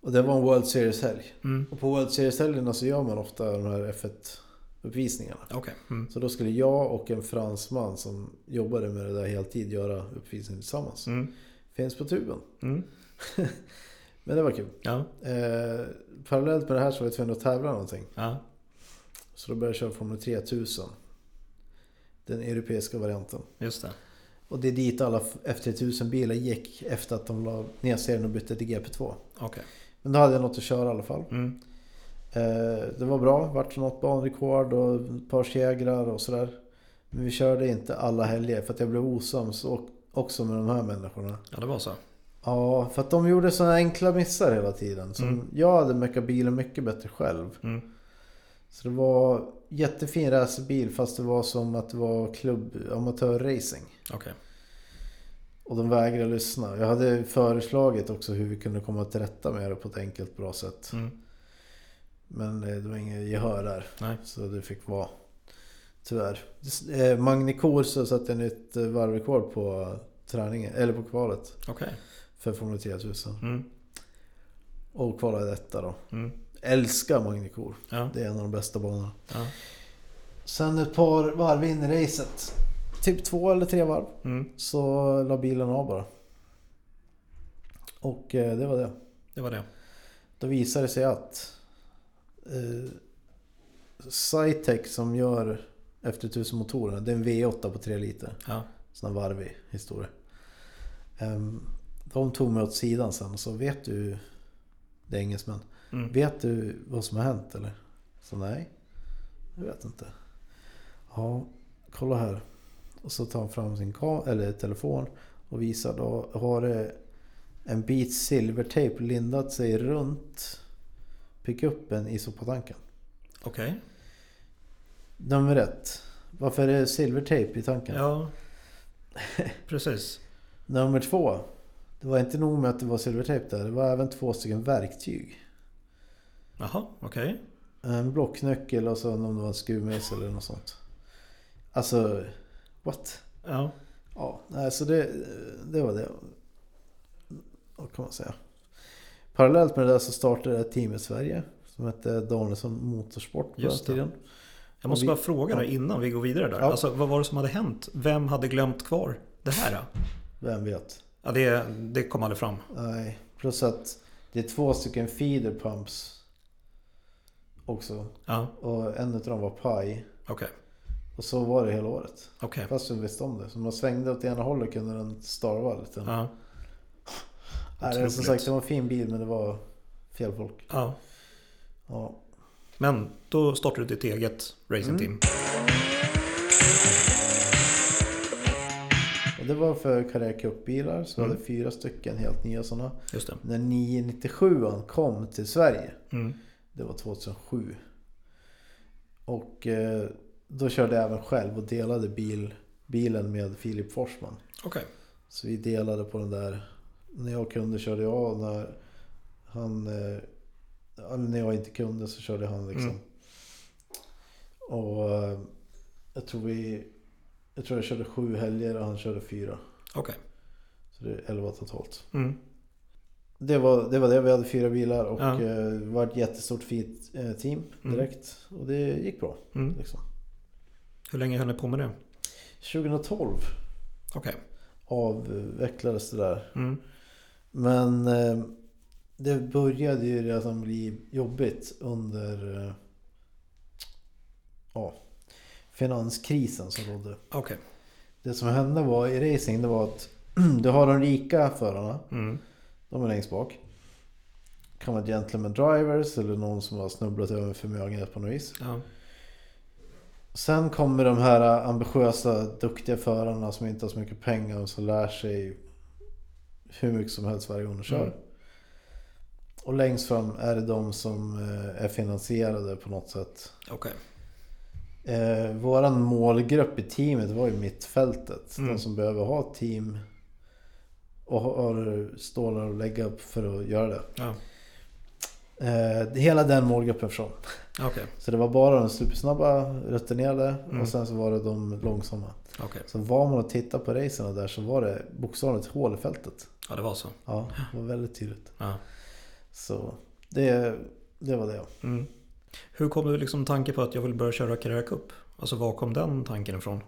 Och det var en World Series-helg. Och på World Series-helgerna så gör man ofta de här F1-uppvisningarna. Okay. Så då skulle jag och en fransman som jobbade med det där heltid göra uppvisningen tillsammans. Finns på tuben. Men det var kul. Ja. Parallellt med det här så var jag tvungen att tävla någonting. Ja. Så då började jag köra Formel 3000. Den europeiska varianten. Just det. Och det är dit alla F3000 bilar gick efter att de la ner serien och bytte till GP2. Okay. Men då hade jag något att köra i alla fall. Det var bra. Vart något banrekord och ett par segrar och sådär. Men vi körde inte alla helger för att jag blev osams också med de här människorna. Ja, det var så. Ja, för att de gjorde såna enkla missar hela tiden. Som jag hade meckat bilen mycket bättre själv. Så det var jättefin racerbil fast det var som att det var amatörracing. Okay. Och de vägrade lyssna. Jag hade föreslagit också hur vi kunde komma till rätta med det på ett enkelt bra sätt. Men det var ingen gehör där. Nej. Så det fick vara tyvärr. Magni Korso satte en nytt varvrekord på träningen, eller på kvalet. Okay. För Formel 3000. Och kvala detta då. Älskar Magnikor. Ja. Det är en av de bästa banorna. Ja. Sen ett par varv in i racet. Typ 2 eller 3 varv. Så la bilen av bara. Och det var det. Det var det. Då visade det sig att Cytec som gör efter 1000 motorerna. Det är en V8 på 3 liter. Ja. Sådana varvig historia. De tog mig åt sidan sen och så vet du, det är engelsmän, vet du vad som har hänt eller? Så nej, jag vet inte. Ja, kolla här. Och så tar han fram sin telefon och visar då har det en bit silvertejp lindat sig runt pickuppen i sopatanken. Okej. Okay. Nummer 1. Varför är det silvertejp i tanken? Ja, precis. Nummer 2. Det var inte nog med att det var silvertejp där. Det var även 2 stycken verktyg. Jaha, okej. Okay. En blocknyckel och så om det var en skruvmejs eller något sånt. Alltså, what? Ja. Ja, alltså det var det. Vad kan man säga? Parallellt med det där så startade det ett team i Sverige som hette Danielsson Motorsport på den tiden. Jag måste bara fråga dig innan vi går vidare där. Ja. Alltså, vad var det som hade hänt? Vem hade glömt kvar det här då? Vem vet? Ja, det kom aldrig fram. Nej, plus att det är 2 stycken feederpumps också. Ja. Och en av dem var paj. Okay. Och så var det hela året. Okay. Fast vi visste om det. Så man svängde åt ena hållet kunde den starva lite. Ja. Nej, som sagt, det var en fin bil men det var fel folk. Ja. Ja. Men då startade du ditt eget racingteam. Det var för Carrera Cup-bilar så hade 4 stycken helt nya sådana. Just det. När 997 kom till Sverige Det var 2007. Och då körde jag även själv och delade bilen med Filip Forsman. Okay. Så vi delade på den där. När jag kunde körde jag, när han när jag inte kunde så körde han liksom. Mm. Och jag tror jag körde 7 helger och han körde 4. Okej. Okay. Så det är 11 totalt. Mm. Det var det. Vi hade 4 bilar och var ett jättestort fint team direkt. Mm. Och det gick bra. Mm. Liksom. Hur länge höll ni på med det? 2012. Okej. Okay. Avvecklades det där. Mm. Men det började ju redan bli jobbigt under finanskrisen som rådde. Okay. Det som hände var i racing, det var att du har de rika förarna. Mm. De är längst bak. Det kan vara gentleman drivers eller någon som har snubblat över förmögenhet på något vis. Ja. Sen kommer de här ambitiösa, duktiga förarna som inte har så mycket pengar och som lär sig hur mycket som helst varje gång de kör. Mm. Och längst fram är det de som är finansierade på något sätt. Okej. Våran målgrupp i teamet var ju mittfältet. Mm. De som behöver ha team och har stålar att lägga upp för att göra det. Ja. Hela den målgruppen från. Okay. Så det var bara de supersnabba, rutinerade och sen så var det de långsamma. Okay. Så var man och tittade på racerna där så var det bokstavligt hål i fältet. Ja, det var så. Ja, det var väldigt tydligt. Ja. Så det var det. Mm. Hur kom du liksom tanken på att jag vill börja köra Carrera Cup? Alltså var kom den tanken ifrån?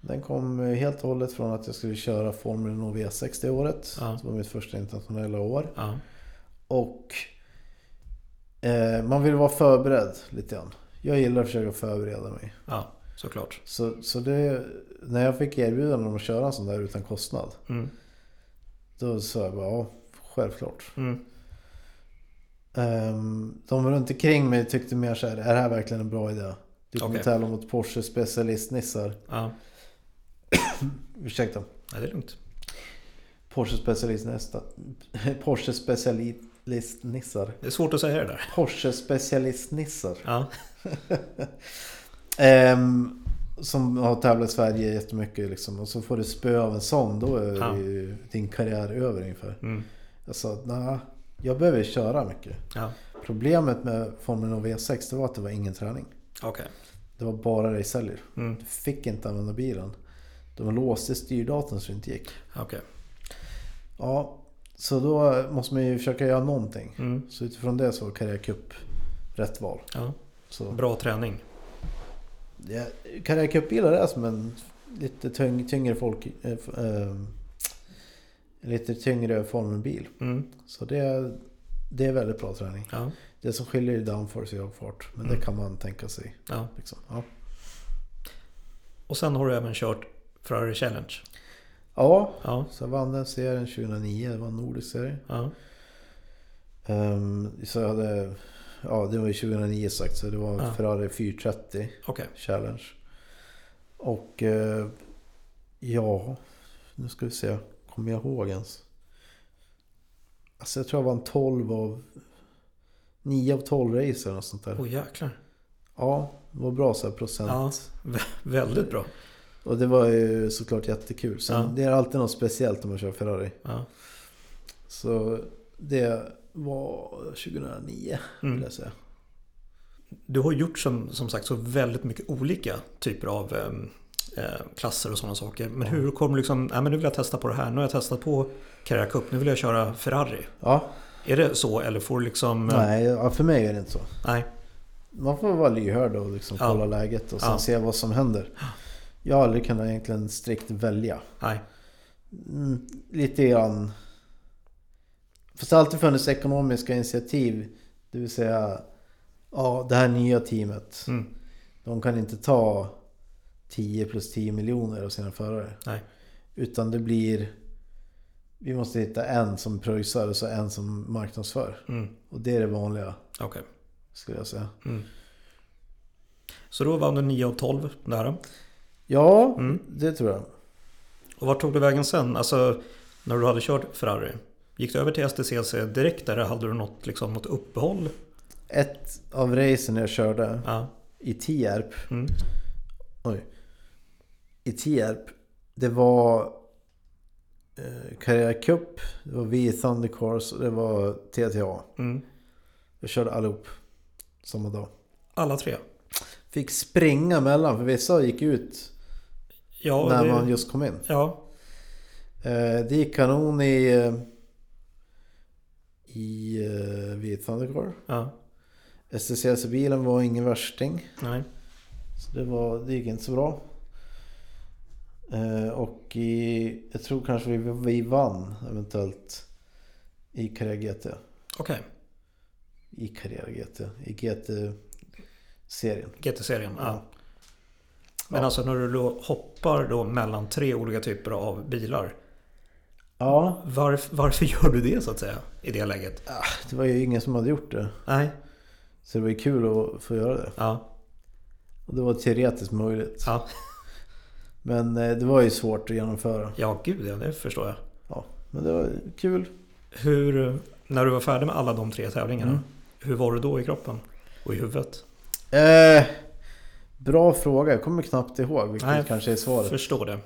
Den kom helt och hållet från att jag skulle köra Formel Renault V6 det året. Ja. Det var mitt första internationella år. Ja. Och man vill vara förberedd lite grann. Jag gillar att försöka förbereda mig. Ja, såklart. Så det, när jag fick erbjudande om att köra en sån där utan kostnad. Mm. Då sa jag bara, ja, självklart. Mm. De runt omkring mig tyckte mer så här, är det här verkligen en bra idé? Du kommer tävla mot Porsche specialistnissar. Ja. Ursäkta. Ja, det är lugnt. Porsche specialistnissar. Det är svårt att säga det där. Porsche specialistnissar. Ja. Som har tävlat i Sverige jättemycket liksom, och så får du spö av en sån, då är ju din karriär över ungefär. Mm. Alltså, jag behöver köra mycket. Ja. Problemet med Formel V6 det var att det var ingen träning. Okay. Det var bara racehelger. Mm. Du fick inte använda bilen. De låste styrdatorn så det inte gick. Okay. Ja, så då måste man ju försöka göra någonting. Mm. Så utifrån det så var Carrera Cup rätt val. Ja. Så. Bra träning. Ja, Carrera Cup gillar det som en lite tyngre folk... lite tyngre form av bil. Mm. Så det är väldigt bra träning. Ja. Det som skiljer är downforce och fart. Men det kan man tänka sig. Ja. Liksom. Ja. Och sen har du även kört Ferrari Challenge. Ja. Så jag vann den serien 2009. Det var en nordisk serie. Ja. Så jag hade... Ja, det var ju 2009 sagt. Så det var Ferrari 430 Challenge. Och... nu ska vi se... Kommer jag ihåg ens? Alltså jag tror jag var en 9 av 12 racer eller sånt där. Åh jäklar. Ja, det var bra så här procent. Ja, väldigt bra. Och det var ju såklart jättekul. Sen det är alltid något speciellt om man kör Ferrari. Ja. Så det var 2009 vill jag säga. Du har gjort som sagt så väldigt mycket olika typer av... klasser och sådana saker. Men hur kom liksom, nej men nu vill jag testa på det här. Nu har jag testat på Carrera Cup. Nu vill jag köra Ferrari. Ja. Är det så eller får liksom... Nej, för mig är det inte så. Nej. Man får vara lyhörd och liksom kolla läget och sen se vad som händer. Jag har aldrig kunnat egentligen strikt välja. Nej. Lite grann. Fast det har alltid funnits ekonomiska initiativ. Det vill säga det här nya teamet. Mm. De kan inte ta 10 plus 10 miljoner av sina förare. Nej. Utan det blir vi måste hitta en som pröjsar och så en som marknadsför. Mm. Och det är det vanliga. Okej. Skulle jag säga. Mm. Så då vann du 9 av 12 där? Ja, det tror jag. Och vart tog du vägen sen? Alltså när du hade kört Ferrari. Gick du över till STCC direkt eller hade du något uppehåll? ett av racen jag körde i Tierp. Mm. Oj. I Tierp. Det var Carrera Cup, det var V8 Thundercars och det var TTA. Mm. Jag körde allihop samma dag. Alla tre? Fick springa mellan, för vissa gick ut när man just kom in. Ja. Det gick kanon i V8 Thundercar. Ja. STCC-bilen var ingen värsting. Nej. Så det gick inte så bra. Och jag tror kanske vi vann eventuellt i Carrera GT. Okej. I Carrera GT, i GT-serien. GT-serien, ja. Men alltså när du då hoppar då mellan tre olika typer av bilar. Ja. Varför gör du det så att säga i det läget? Ja, det var ju ingen som hade gjort det. Nej. Så det var ju kul att få göra det. Ja. Och det var teoretiskt möjligt. Ja. Men det var ju svårt att genomföra. Ja, gud, ja, det förstår jag. Ja, men det var kul. När du var färdig med alla de tre tävlingarna, hur var du då i kroppen och i huvudet? Bra fråga, jag kommer knappt ihåg vilket kanske är svaret. Förstår det.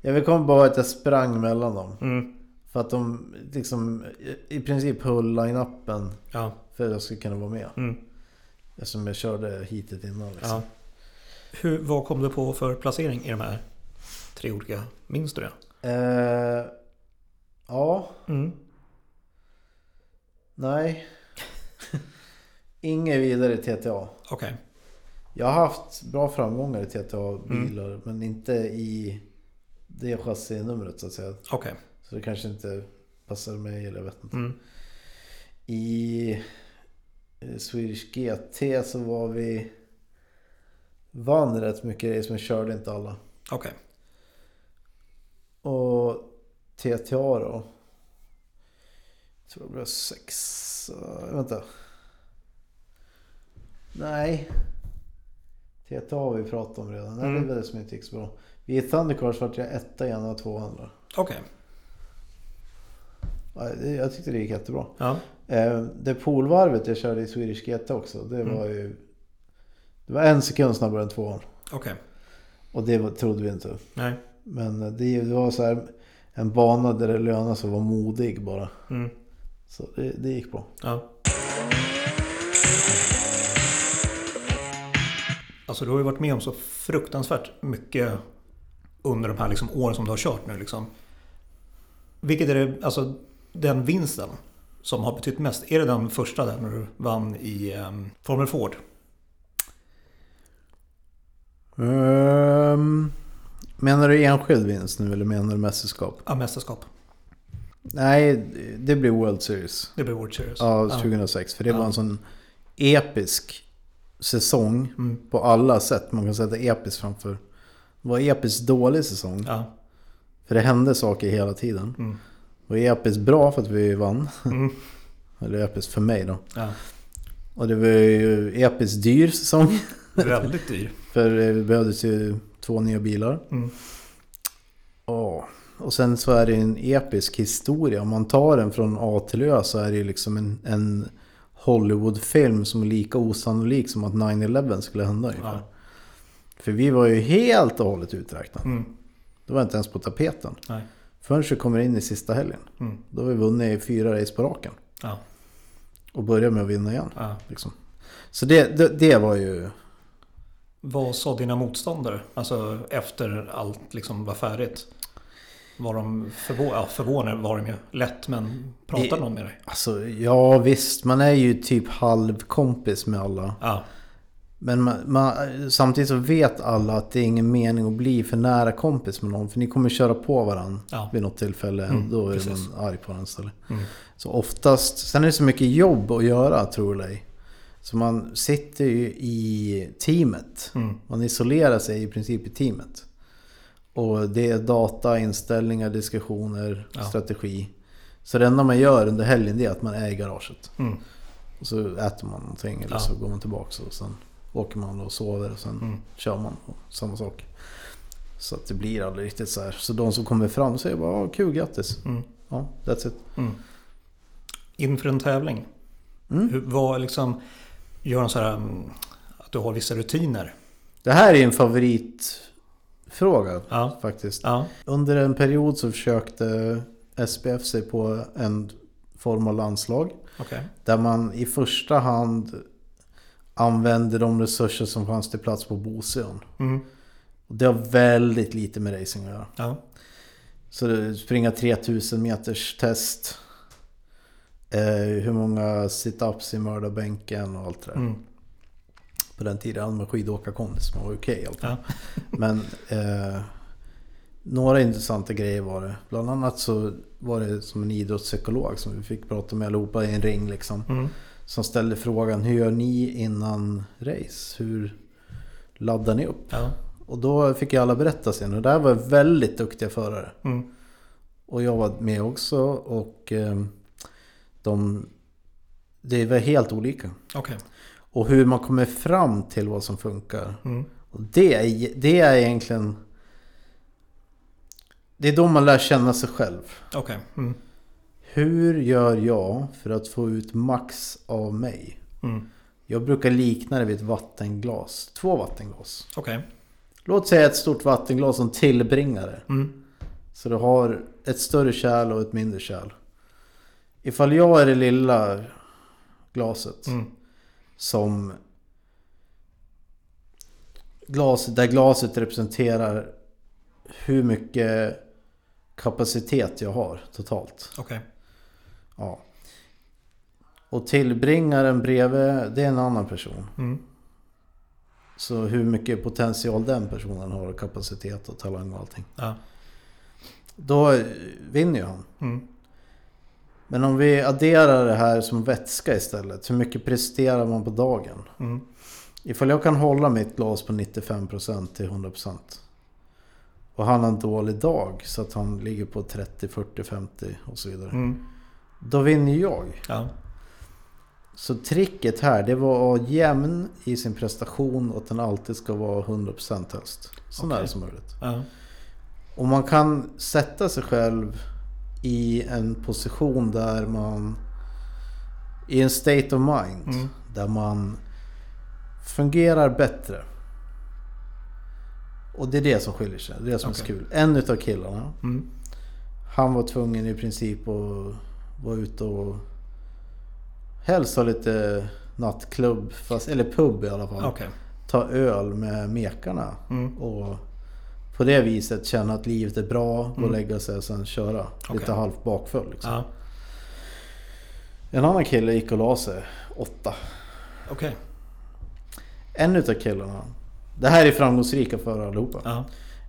Jag kommer bara att jag sprang mellan dem. Mm. För att de liksom i princip höll line-upen för att jag skulle kunna vara med. Mm. Eftersom jag körde hitet innan liksom. Ja. Vad kom du på för placering i de här tre olika? Minns du det? Ja. Mm. Nej. Ingen vidare i TTA. Okej. Jag har haft bra framgångar i TTA-bilar, men inte i det chassinumret så att säga. Okej. Så det kanske inte passar mig, eller jag vet inte. Mm. I Swedish GT så vann rätt mycket race, men körde inte alla. Okej. Och TTA då, jag tror det blev 6. Vänta. Nej. TTA har vi pratat om redan. Nej, det är väl det som inte gick så bra. I Thundercars vart jag 1, 1 och 2 andra. Okej. Jag tyckte det gick jättebra. Ja. Det polvarvet jag körde i Swedish GT också, det var ju... Det var 1 sekund snabbare än 2. Okej. Och det trodde vi inte. Nej. Men det var så här en bana där det lönar sig att vara modig bara. Mm. Så det gick bra. Ja. Alltså du har ju varit med om så fruktansvärt mycket under de här liksom åren som du har kört nu liksom. Vilket är det, alltså den vinsten som har betytt mest? Är det den första där när du vann i Formel Ford? Menar du enskild vinst nu eller menar du mästerskap? Ja, mästerskap. Nej, det blir World Series. Det blir World Series. Ja, 2006. För det var en sån episk säsong på alla sätt. Man kan sätta episk framför. Det var episkt dålig säsong. Ja. För det hände saker hela tiden. Mm. Det var episkt bra för att vi vann. Mm. Eller episkt för mig då. Ja. Och det var ju episkt dyr säsong. Väldigt dyr. För vi behövdes ju 2 nya bilar. Mm. Och sen så är det en episk historia. Om man tar den från A till Ö så är det liksom en Hollywoodfilm som är lika osannolik som att 9/11 skulle hända. Ja. För vi var ju helt och hållet uträknade. Mm. Det var inte ens på tapeten. Nej. Förrän så kommer in i sista helgen. Mm. Då har vi vunnit 4 race på raken. Ja. Och börjar med att vinna igen. Ja. Liksom. Så det var ju... Vad sa dina motståndare? Alltså efter allt liksom var färdigt. Var de förvånade? Var de ju lätt, men pratade någon med dig? Alltså, ja visst, man är ju typ halvkompis med alla. Ja. Men samtidigt så vet alla att det är ingen mening att bli för nära kompis med någon. För ni kommer köra på varandra vid något tillfälle. Då är man arg på den stället. Mm. Så oftast, sen är det så mycket jobb att göra tror jag. Så man sitter ju i teamet. Man isolerar sig i princip i teamet. Och det är data, inställningar, diskussioner, strategi. Så det enda man gör under helgen det är att man är i garaget. Och så äter man någonting eller så går man tillbaka och sen åker man och sover och sen kör man och samma sak. Så att det blir aldrig riktigt så här. Så de som kommer fram säger bara kul, grattis. Ja, that's it. Inför en tävling. Vad liksom gör de så här, att du har vissa rutiner? Det här är en favoritfråga faktiskt. Ja. Under en period så försökte SPF sig på en form av landslag. Okay. Där man i första hand använde de resurser som fanns till plats på Bosön. Mm. Det har väldigt lite med racing att göra. Ja. Så det springa 3000 meters test. Hur många sit-ups i mördarbänken och allt det där. Mm. På den tiden hade man skidåkarkondis, man var okej allt. Ja. Men några intressanta grejer var det. Bland annat så var det som en idrottspsykolog som vi fick prata med allihopa i en ring liksom. Mm. Som ställde frågan, hur gör ni innan race? Hur laddar ni upp? Ja. Och då fick jag alla berätta sen. Och där var väldigt duktiga förare. Mm. Och jag var med också. Och det var helt olika. Okay. Och hur man kommer fram till vad som funkar. Mm. Och det är egentligen... Det är då man lär känna sig själv. Okay. Mm. Hur gör jag för att få ut max av mig? Mm. Jag brukar likna det vid ett vattenglas. 2 vattenglas. Okej. Okay. Låt säga ett stort vattenglas som tillbringare. Mm. Så du har ett större kärl och ett mindre kärl. Ifall jag är det lilla glaset som där glaset representerar hur mycket kapacitet jag har totalt. Okej. Okay. Ja. Och tillbringaren bredvid, det är en annan person. Mm. Så hur mycket potential den personen har, kapacitet och talang och allting. Ja. Då vinner ju han. Mm. Men om vi adderar det här som vätska istället. Hur mycket presterar man på dagen? Mm. Ifall jag kan hålla mitt glas på 95% till 100%. Och han har en dålig dag så att han ligger på 30, 40, 50 och så vidare. Mm. Då vinner jag. Ja. Så tricket här, det var att jämn i sin prestation och att den alltid ska vara 100% helst. Så nära som möjligt. Ja. Och man kan sätta sig själv i en position där man i en state of mind där man fungerar bättre. Och det är det som skiljer sig. Det är det som är så kul. En utav killarna han var tvungen i princip att vara ute och helst ha lite nattklubb, eller pub i alla fall. Okay. Ta öl med mekarna och på det viset känna att livet är bra och lägga sig och sen köra. Okay. Lite halvt bakfull liksom. Ja. En annan kille gick och la sig 8. Okay. En utav killarna, det här är framgångsrika för allihopa. Ja.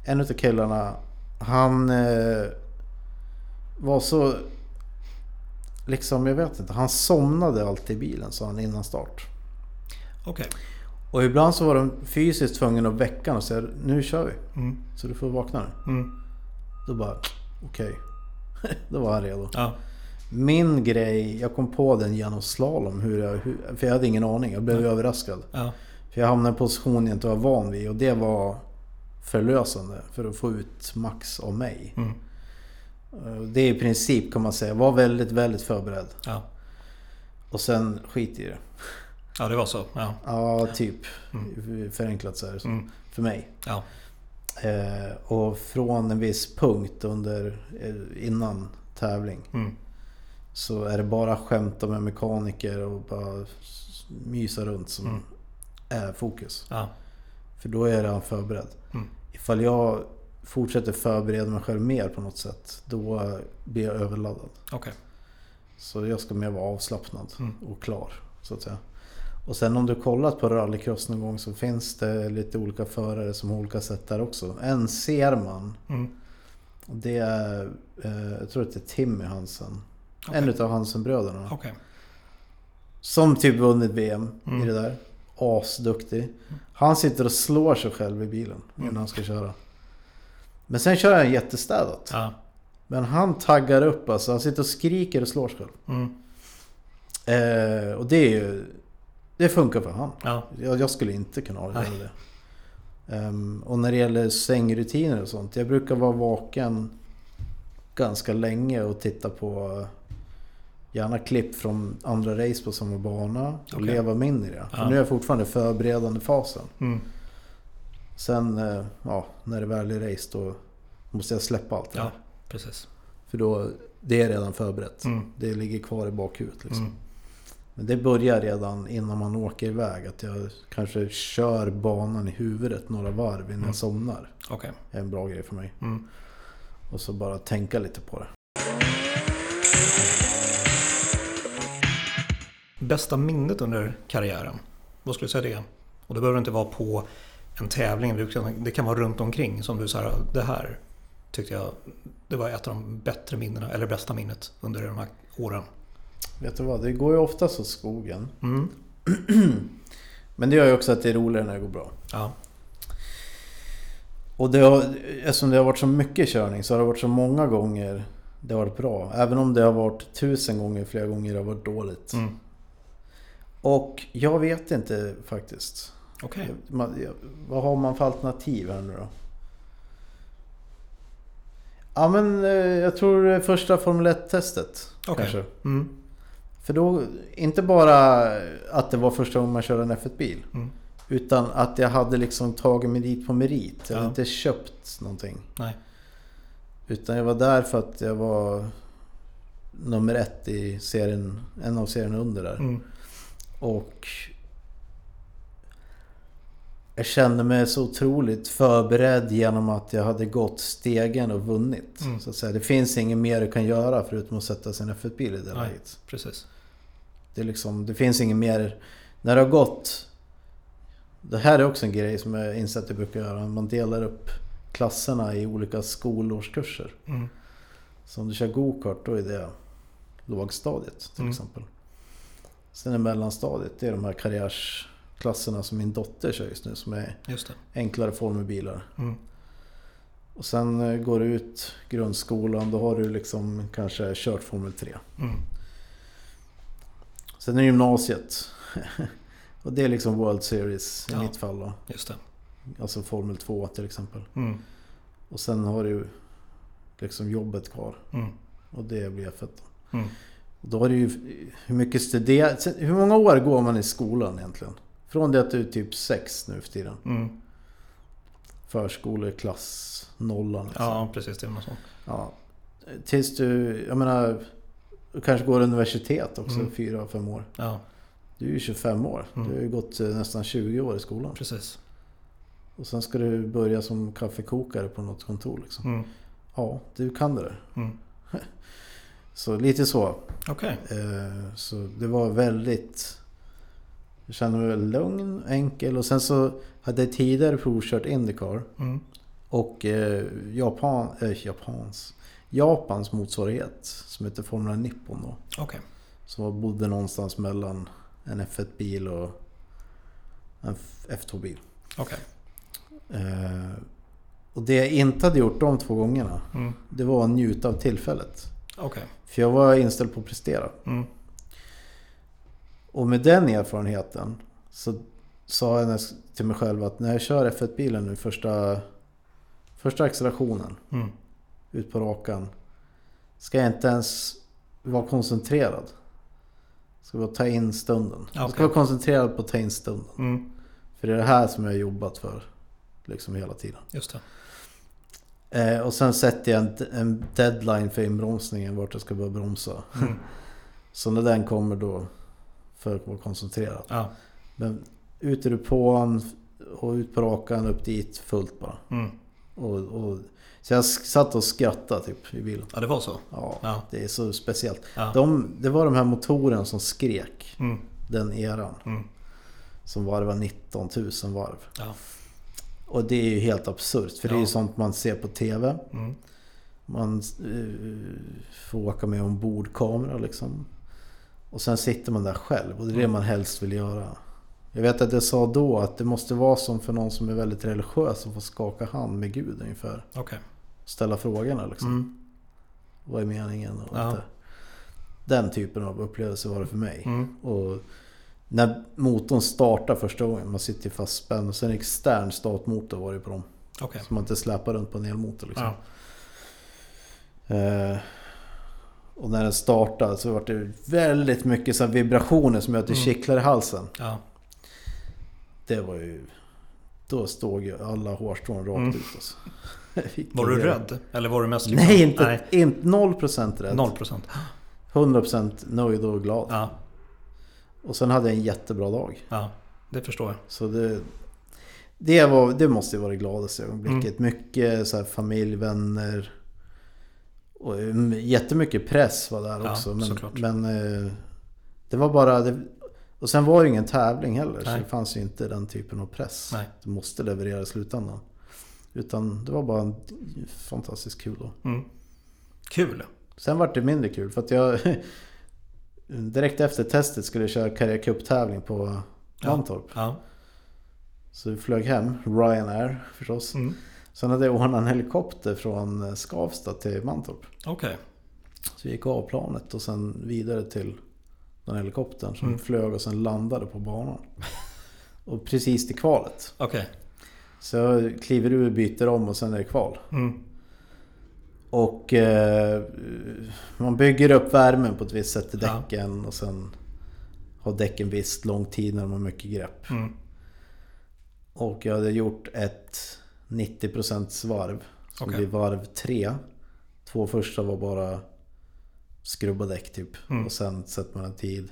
En utav killarna, han var så liksom, jag vet inte, han somnade alltid i bilen, sa han, innan start. Okej. Och ibland så var de fysiskt tvungna att väcka och säga, nu kör vi. Mm. Så du får vakna nu. Mm. Då bara, okej. Då var han redo. Ja. Min grej, jag kom på den genom slalom. För jag hade ingen aning, jag blev överraskad. Ja. För jag hamnade i en position jag inte var van vid. Och det var förlösande för att få ut max av mig. Mm. Det är i princip, kan man säga, var väldigt, väldigt förberedd. Ja. Och sen skit i det. Ja, det var så. Ja, typ. Mm. Förenklat så här för mig. Ja. Och från en viss punkt innan tävling så är det bara skämta med mekaniker och bara mysa runt som är fokus. Ja. För då är jag förberedd. Mm. Ifall jag fortsätter förbereda mig själv mer på något sätt, då blir jag överladdad. Okay. Så jag ska mer vara avslappnad och klar, så att säga. Och sen om du kollat på rallycross någon gång så finns det lite olika förare som har olika sätt där också. En ser man. Mm. Det är, jag tror att det är Timmy Hansen. Okay. En utav Hansen-bröderna. Okay. Som typ vunnit VM i det där. Asduktig. Han sitter och slår sig själv i bilen när han ska köra. Men sen kör han jättestädat. Ja. Men han taggar upp, alltså. Han sitter och skriker och slår sig själv. Mm. Och det är ju... Det funkar för han. Ja. Jag skulle inte kunna ha det. Och när det gäller sängrutiner och sånt. Jag brukar vara vaken ganska länge och titta på gärna klipp från andra race på samma bana och leva mig in i det. För nu är jag fortfarande förberedande fasen. Mm. Sen, ja, när det väl är race då måste jag släppa allt det här. Ja, precis. För då, det är redan förberett. Mm. Det ligger kvar i bakhuvudet liksom. Mm. Men det börjar redan innan man åker iväg. Att jag kanske kör banan i huvudet några varv innan jag somnar. Okay. Det är en bra grej för mig. Mm. Och så bara tänka lite på det. Bästa minnet under karriären? Vad skulle du säga det? Och det behöver inte vara på en tävling. Det kan vara runt omkring som du säger. Det här tyckte jag, det var ett av de bättre minnena. Eller bästa minnet under de här åren. Vet du vad, det går ju oftast åt skogen. Mm. Men det gör ju också att det är roligare när det går bra. Ja. Och det har, eftersom det har varit så mycket körning så har det varit så många gånger det har varit bra. Även om det har varit 1000 gånger, flera gånger det har varit dåligt. Mm. Och jag vet inte faktiskt. Okej. Okay. Vad har man för alternativ här nu då? Ja, men jag tror första Formel 1-testet. Okay. Kanske. Mm. För då, inte bara att det var första gången man körde en F1-bil. Mm. Utan att jag hade liksom tagit mig dit på merit. Jag hade inte köpt någonting. Nej. Utan jag var där för att jag var nummer 1 i serien, en av serien under där. Mm. Och jag kände mig så otroligt förberedd genom att jag hade gått stegen och vunnit. Mm. Så att säga. Det finns inget mer du kan göra förutom att sätta sin F1-bil i det läget. Precis. Det är liksom, det finns inget mer. När det har gått. Det här är också en grej som jag insett att jag brukar göra. Man delar upp klasserna i olika skolårskurser. Mm. Så om du kör go-kart då är det lågstadiet till exempel. Sen är mellanstadiet, det är de här karriärsklasserna som min dotter kör just nu som är enklare formelbilar. Mm. Och sen går du ut grundskolan, då har du liksom kanske kört Formel 3. Mm. Sen är gymnasiet. Och det är liksom World Series i mitt fall då. Just det. Alltså Formel 2 till exempel. Mm. Och sen har du liksom jobbet kvar. Mm. Och det blir fett då. Mm. Då är det ju hur mycket hur många år går man i skolan egentligen? Från det att du är typ 6 nu för tiden. Mm. Förskoleklass, nollan. Liksom. Ja, precis. Det är något sånt. Ja. Tills du, jag menar, du kanske går universitet också 4-5 år. Ja. Du är ju 25 år. Mm. Du har ju gått nästan 20 år i skolan. Precis. Och sen ska du börja som kaffekokare på något kontor liksom. Mm. Ja, du kan det där. Mm. Så lite så. Okej. Så det var väldigt, jag kände mig väldigt lugn, enkel. Och sen så hade jag tidigare provkört IndyCar. Mm. Och Japans motsvarighet som heter Formula Nippon då. Okej. Så bodde någonstans mellan en F1-bil och en F2-bil. Okej. Och det jag inte hade gjort de 2 gångerna det var att njuta av tillfället. Okay. För jag var inställd på att prestera. Mm. Och med den erfarenheten så sa jag till mig själv att när jag kör F1-bilen nu första accelerationen ut på rakan ska jag inte ens vara koncentrerad. Ska jag ta in stunden. Okay. Jag ska vara koncentrerad på att ta in stunden. Mm. För det är det här som jag har jobbat för liksom hela tiden. Just det. Och sen sätter jag en deadline för inbromsningen vart jag ska börja bromsa. Mm. Så när den kommer då för att vara koncentrerad. Ja. Men ut är du på och ut på rakan upp dit fullt bara. Mm. Och, så jag satt och skrattade typ i bilen. Ja, det var så? Ja, ja. Det är så speciellt. Ja. Det var de här motorerna som skrek den eran. Mm. Som varvar 19 000 varv. Ja. Och det är ju helt absurt. För det är ju sånt man ser på tv. Mm. Man får åka med ombordkamera liksom. Och sen sitter man där själv. Och det är det man helst vill göra. Jag vet att jag sa då att det måste vara som för någon som är väldigt religiös och får skaka hand med Gud ungefär. Okay. Ställa frågorna liksom. Mm. Vad är meningen? Och inte. Den typen av upplevelse var det för mig. Mm. Och när motorn startar första gången, man sitter fast spänd och sen en extern startmotor var det på dem. Okay. Så man inte släpar runt på en elmotor liksom. Ja. Och när den startade så var det väldigt mycket så vibrationer som gör att det kittlar i halsen. Ja. Det var ju... Då stod ju alla hårstrån rakt ut. Alltså. Var du rädd? Eller var du mest... Nej, inte 0% rädd. 0%. 100% nöjd och glad. Ja. Och sen hade jag en jättebra dag. Ja, det förstår jag. Så det måste ju vara det gladaste ögonblicket. Mycket så här, familj, vänner... Och jättemycket press var där också, men det var bara det, och sen var det ingen tävling heller. Nej. Så det fanns ju inte den typen av press. Nej. Du måste leverera i slutändan, utan det var bara en fantastiskt kul då. Kul. Sen var det mindre kul för att jag direkt efter testet skulle köra Carrera Cup tävling på Mantorp. Ja. Så vi flög hem, Ryanair förstås. Sen hade jag ordnat en helikopter från Skavsta till Mantorp. Okej. Så vi gick av planet och sen vidare till den helikoptern som flög och sen landade på banan. Och precis till kvalet. Okej. Så jag kliver ur, byter om och sen är det kval. Och man bygger upp värmen på ett visst sätt i däcken och sen har däcken visst lång tid när man har mycket grepp. Och jag hade gjort ett 90% varv. Så det blir varv 3. 2 första var bara skrubba däck typ. Och sen sätter man en tid.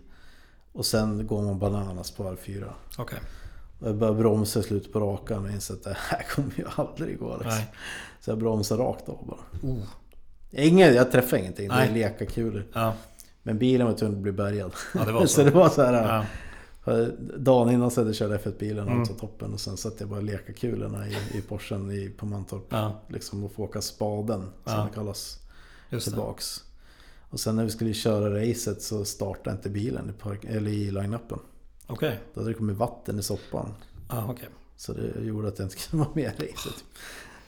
Och sen går man bananas på varv 4. Okay. Och jag börjar bromsa slut på rakan och inser att det här kommer ju aldrig gå. Liksom. Så jag bromsar rakt av bara. Jag träffar ingenting. Nej. Det är leka kulor. Ja. Men bilen var tunn att bli bärgad. Ja, det var så. Så det var så här... Ja. Dagen innan så hade jag körde F1-bilen och så toppen och sen satt jag bara leka kulorna i Porschen på Mantorp liksom, och få åka spaden som det kallas. Just tillbaks. Det. Och sen när vi skulle köra racet så startade inte bilen i line-upen. Okay. Då hade det kommit vatten i soppan. Ah, okay. Så det gjorde att jag inte kunde vara med i racet.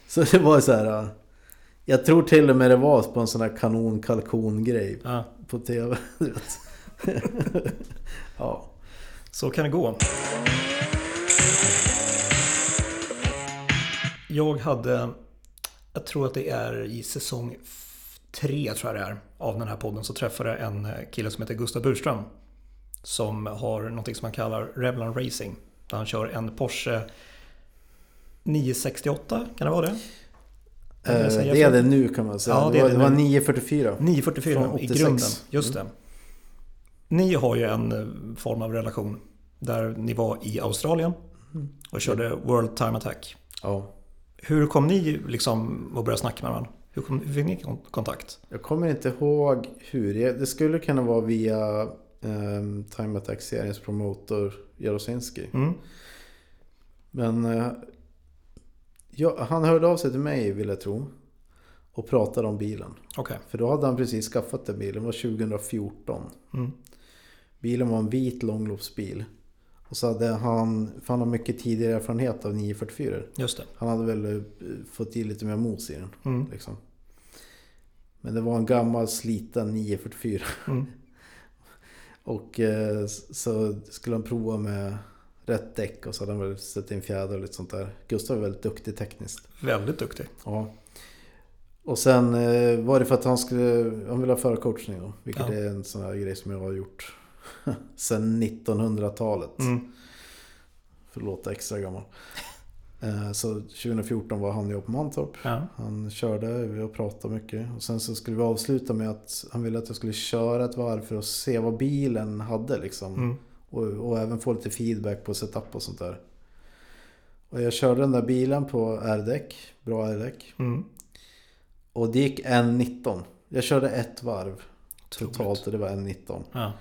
Så det var så här. Jag tror till och med det var på en sån här kanon-kalkon-grej på tv. Ja. Så kan det gå. Jag tror att det är i säsong 3 tror jag det är, av den här podden, så träffade jag en kille som heter Gustav Burström som har något som man kallar Revlon Racing, där han kör en Porsche 968, kan det vara det? Det är det nu kan man säga. Ja, det var 944. 944 i grunden, just det. Ni har ju en form av relation där ni var i Australien och körde World Time Attack. Ja. Hur kom ni liksom att börja snacka med varandra? Hur fick ni kontakt? Jag kommer inte ihåg hur. Det skulle kunna vara via Time Attack-seriens promotor Jarosinski. Men han hörde av sig till mig, vill jag tro, och pratade om bilen. Okay. För då hade han precis skaffat den bilen. Det var 2014. Bilen var en vit långloppsbil. Och så hade han har mycket tidigare erfarenhet av 944. Just det. Han hade väl fått i lite mer mos i den. Liksom. Men det var en gammal sliten 944. Och så skulle han prova med rätt däck. Och så hade han väl sett in fjäder och lite sånt där. Gustav var väldigt duktig tekniskt. Väldigt duktig. Ja. Och sen var det för att han ville ha förarcoachning då. Vilket är en sån här grej som jag har gjort sen 1900-talet. Förlåt, extra gammal. Så 2014 var han ju på Mantorp. Ja. Han körde, vi pratade mycket. Och sen så skulle vi avsluta med att han ville att jag skulle köra ett varv för att se vad bilen hade liksom. Och även få lite feedback på setup och sånt där. Och jag körde den där bilen på R-däck. Bra R-däck. Och det gick 1.19. Jag körde ett varv totalt och det var 1.19. Ja.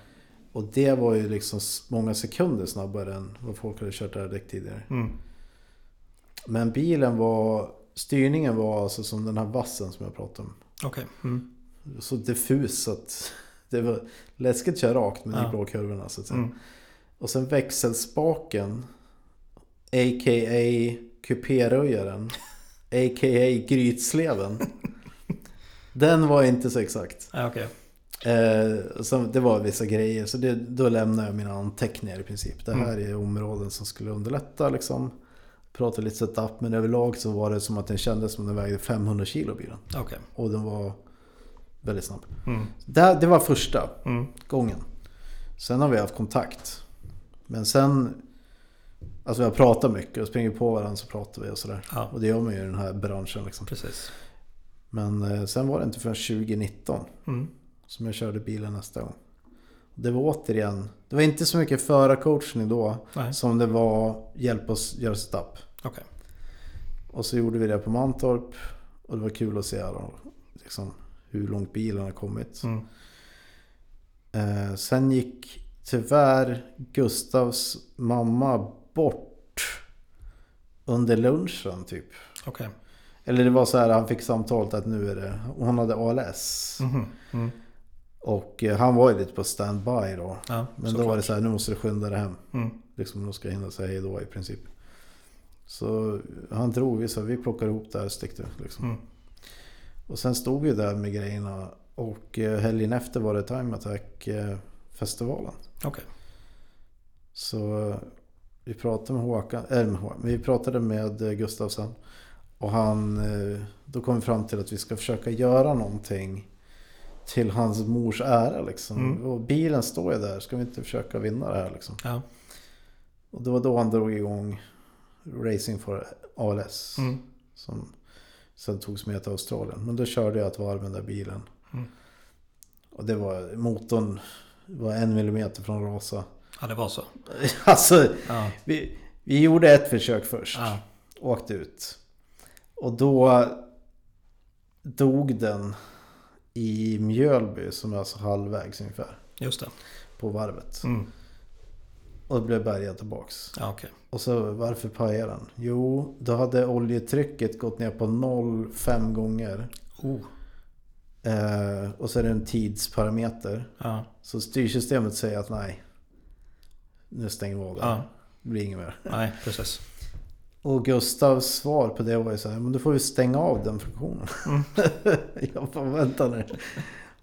Och det var ju liksom många sekunder snabbare än vad folk hade kört där direkt tidigare. Men styrningen var alltså som den här vassen som jag pratade om. Okej. Så diffus att det var läskigt att köra rakt med de blå kurvorna så att säga. Och sen växelspaken, a.k.a. kupéröjaren, a.k.a. grytsleven. Den var inte så exakt. Okej. Det var vissa grejer, så då lämnade jag mina anteckningar i princip. Det här är områden som skulle underlätta liksom. Pratade lite setup, men överlag så var det som att den kändes som den vägde 500 kilo bilen. Okej. Och den var väldigt snabb. Mm. Det var första gången. Sen har vi haft kontakt. Men sen, alltså vi har pratat mycket och springer på varandra så pratar vi och sådär. Ja. Och det gör man ju i den här branschen liksom. Precis. Men sen var det inte förrän 2019 som jag körde bilen nästa gång. Det var återigen, det var inte så mycket förarcoachning då. Nej. Som det var hjälp oss göra setup. Okay. Och så gjorde vi det på Mantorp och det var kul att se då, liksom, hur långt bilen har kommit. Mm. Sen gick tyvärr Gustavs mamma bort under lunchen typ. Okay. Eller det var så här, han fick samtalet att nu är det, hon hade ALS. Mm-hmm. Mm. Och han var ju lite på standby då. Ja, men då klart. Var det så här, nu måste du skynda dig hem. Liksom, nu ska jag hinna säga hej då i princip. Så han drog, så vi plockade ihop det här och stickte liksom. Och sen stod vi där med grejerna. Och helgen efter var det Time Attack festivalen. Okay. Så vi pratade med Håkan, vi pratade med Gustavsson och han, då kom vi fram till att vi ska försöka göra någonting till hans mors ära liksom. Och bilen står ju där, ska vi inte försöka vinna det här liksom. Ja. Och det var då han drog igång Racing for ALS som sen togs med till Australien, men då körde jag ett varv med den där bilen. Och det var, motorn var 1 millimeter från rasa. Ja, det var så. Alltså, ja. Vi gjorde ett försök först. Ja. Åkte ut. Och då dog den i Mjölby, som är alltså halvvägs ungefär. Just det. På varvet. Och det blev bärgat tillbaks. Ja, okay. Och så, varför pajade den? Jo, då hade oljetrycket gått ner på 0,5 gånger. Och så är det en tidsparameter. Ja. Så styrsystemet säger att nej, nu stänger vi av det. Ja. Det blir inget mer. Nej, precis. Och Gustavs svar på det var ju så här, men då får vi stänga av den funktionen. Jag får vänta nu.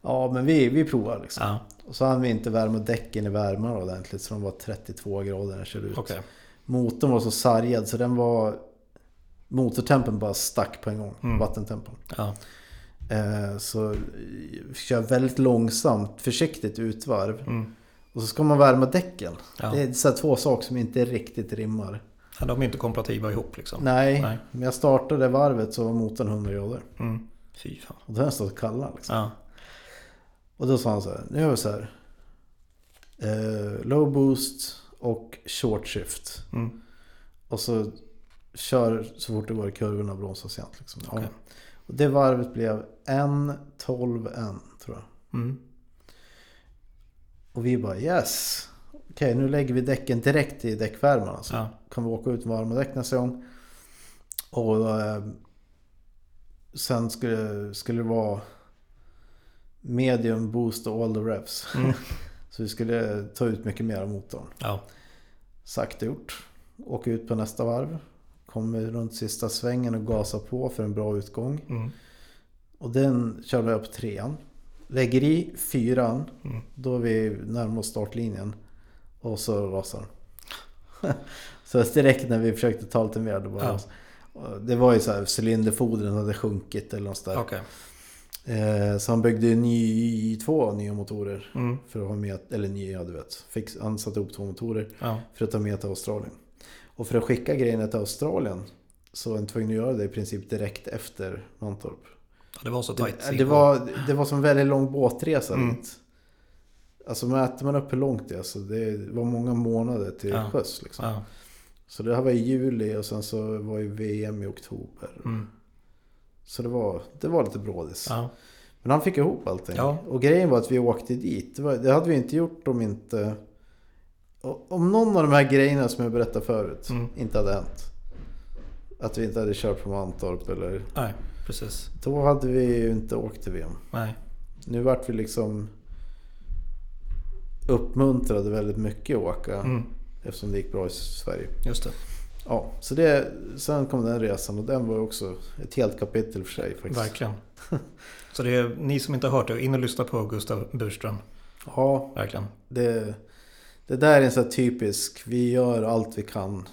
Ja, men vi provar liksom. Ja. Och så hade vi inte värme däcken i värmen ordentligt, så de var 32 grader när jag körde ut. Okay. Motorn var så sargad så den var, motortempen bara stack på en gång, vattentempen. Ja. Så kör väldigt långsamt, försiktigt utvarv. Och så ska man värma däcken. Ja. Det är så här två saker som inte riktigt rimmar. Ja, de är inte kompatibla ihop liksom. Nej, men jag startade varvet så var motorn 100 grader. Fy fan. Och den stod kalla liksom. Ja. Och då sa han så här, nu gör vi så här. Low boost och short shift. Och så kör så fort det går i kurvorna och bromsas igen liksom. Okay. Ja. Och det varvet blev 1:12:1 tror jag. Och vi bara yes. Okej, nu lägger vi däcken direkt i däckvärmen alltså. Ja. Kan vi åka ut med varma däck nästa gång. Och sen skulle det vara medium boost och all the revs. Så vi skulle ta ut mycket mer av motorn. Ja. Sagt gjort. Åka ut på nästa varv. Kommer runt sista svängen och gasar på för en bra utgång. Och den körde jag på 3:an. Lägger i 4:an. Då är vi närmare startlinjen. Och så rasar den. Så direkt när vi försökte ta lite mer. Det, ja. Det var ju så här, cylinderfodren hade sjunkit eller något sådär. Okay. Så han byggde två nya motorer. För att ha med, eller nya du vet. Han satte ihop 2 motorer för att ta med till Australien. Och för att skicka grejerna till Australien så var jag tvungen att göra det i princip direkt efter Mantorp. Ja, det var så tajt. Det var som en väldigt lång båtresa. Alltså mäter man upp hur långt det är, så det var många månader till sjöss liksom. Ja. Så det här var i juli och sen så var ju VM i oktober. Så det var lite brådis. Ja. Men han fick ihop allting. Ja. Och grejen var att vi åkte dit. Det hade vi inte gjort om inte... Om någon av de här grejerna som jag berättade förut inte hade hänt. Att vi inte hade kört på Mantorp eller... Nej, precis. Då hade vi ju inte åkt till VM. Nej. Nu vart vi liksom uppmuntrade väldigt mycket att åka. Eftersom det gick bra i Sverige. Just det. Ja, så sen kom den resan och den var också ett helt kapitel för sig faktiskt. Verkligen. Så det är ni som inte har hört det, in och lyssna på Gustav Burström. Ja, verkligen. Det där är en så här typisk, vi gör allt vi kan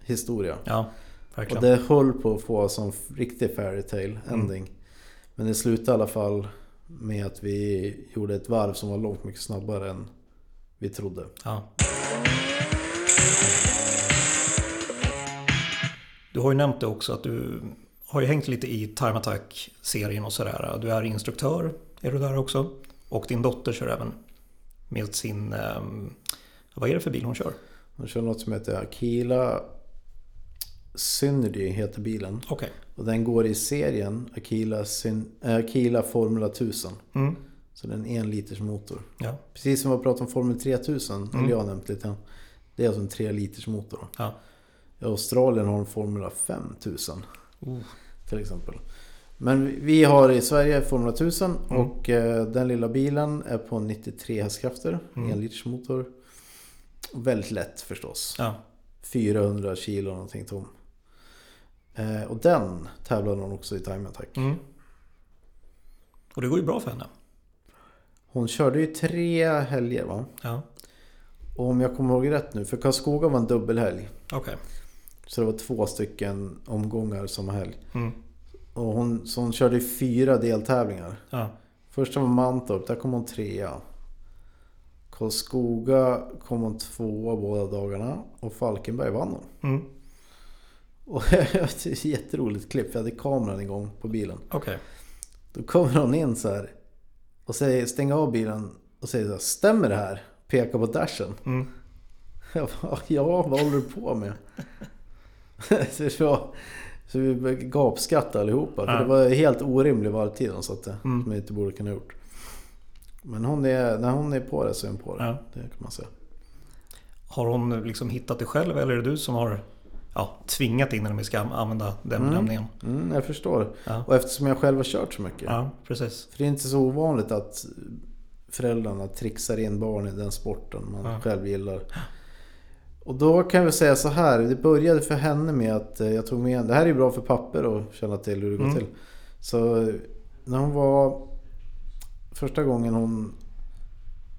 historia. Ja, verkligen. Och det höll på att få som riktig fairytale ending. Men det slutade i alla fall med att vi gjorde ett varv som var långt mycket snabbare än vi trodde. Ja. Du har ju nämnt det också att du har ju hängt lite i Time Attack-serien och sådär. Du är instruktör, är du där också? Och din dotter kör även med sin... Vad är det för bil hon kör? Hon kör något som heter Aquila Synergy heter bilen. Okay. Och den går i serien Aquila Formula 1000. Mm. Så den är en 1 liters motor. Ja. Precis som vi pratade om Formel 3000, eller jag nämnt lite. Det är alltså en 3 liters motor. Ja. I Australien har en Formula 5000 till exempel. Men vi har i Sverige Formula 1000 och den lilla bilen är på 93 hästkrafter, 1 liters motor. Väldigt lätt förstås. Ja. 400 kilo någonting tom. Och den tävlade hon också i Time Attack. Mm. Och det går ju bra för henne. Hon körde ju 3 helger va? Ja. Och om jag kommer ihåg rätt nu, för Karlskoga var en dubbelhelg. Okay. Så det var 2 omgångar som helg. Mm. Och så hon körde 4 deltävlingar. Ja. Första var Mantorp, där kom hon 3. Karlskoga kom hon 2 båda dagarna och Falkenberg vann hon. Mm. Och det var ett jätteroligt klipp, jag hade kameran igång på bilen. Okay. Då kommer hon in så här och säger, stänga av bilen och säger så här, stämmer det här? Pekar på dashen. Mm. Jag bara, ja, vad håller du på med? Så vi gapskrattade allihopa. För det var helt orimligt vartid hon satt det. Som jag inte borde kunna gjort. Men när hon är på det så är hon på det. Ja. Det kan man säga. Har hon liksom hittat det själv? Eller är det du som har tvingat in henne? Vi ska använda den benämningen. Mm, jag förstår. Ja. Och eftersom jag själv har kört så mycket. Ja, precis. För det är inte så ovanligt att föräldrarna trixar in barn i den sporten man själv gillar. Och då kan vi säga så här, det började för henne med att jag tog med, det här är bra för papper att känna till hur det går till. Så när hon var första gången hon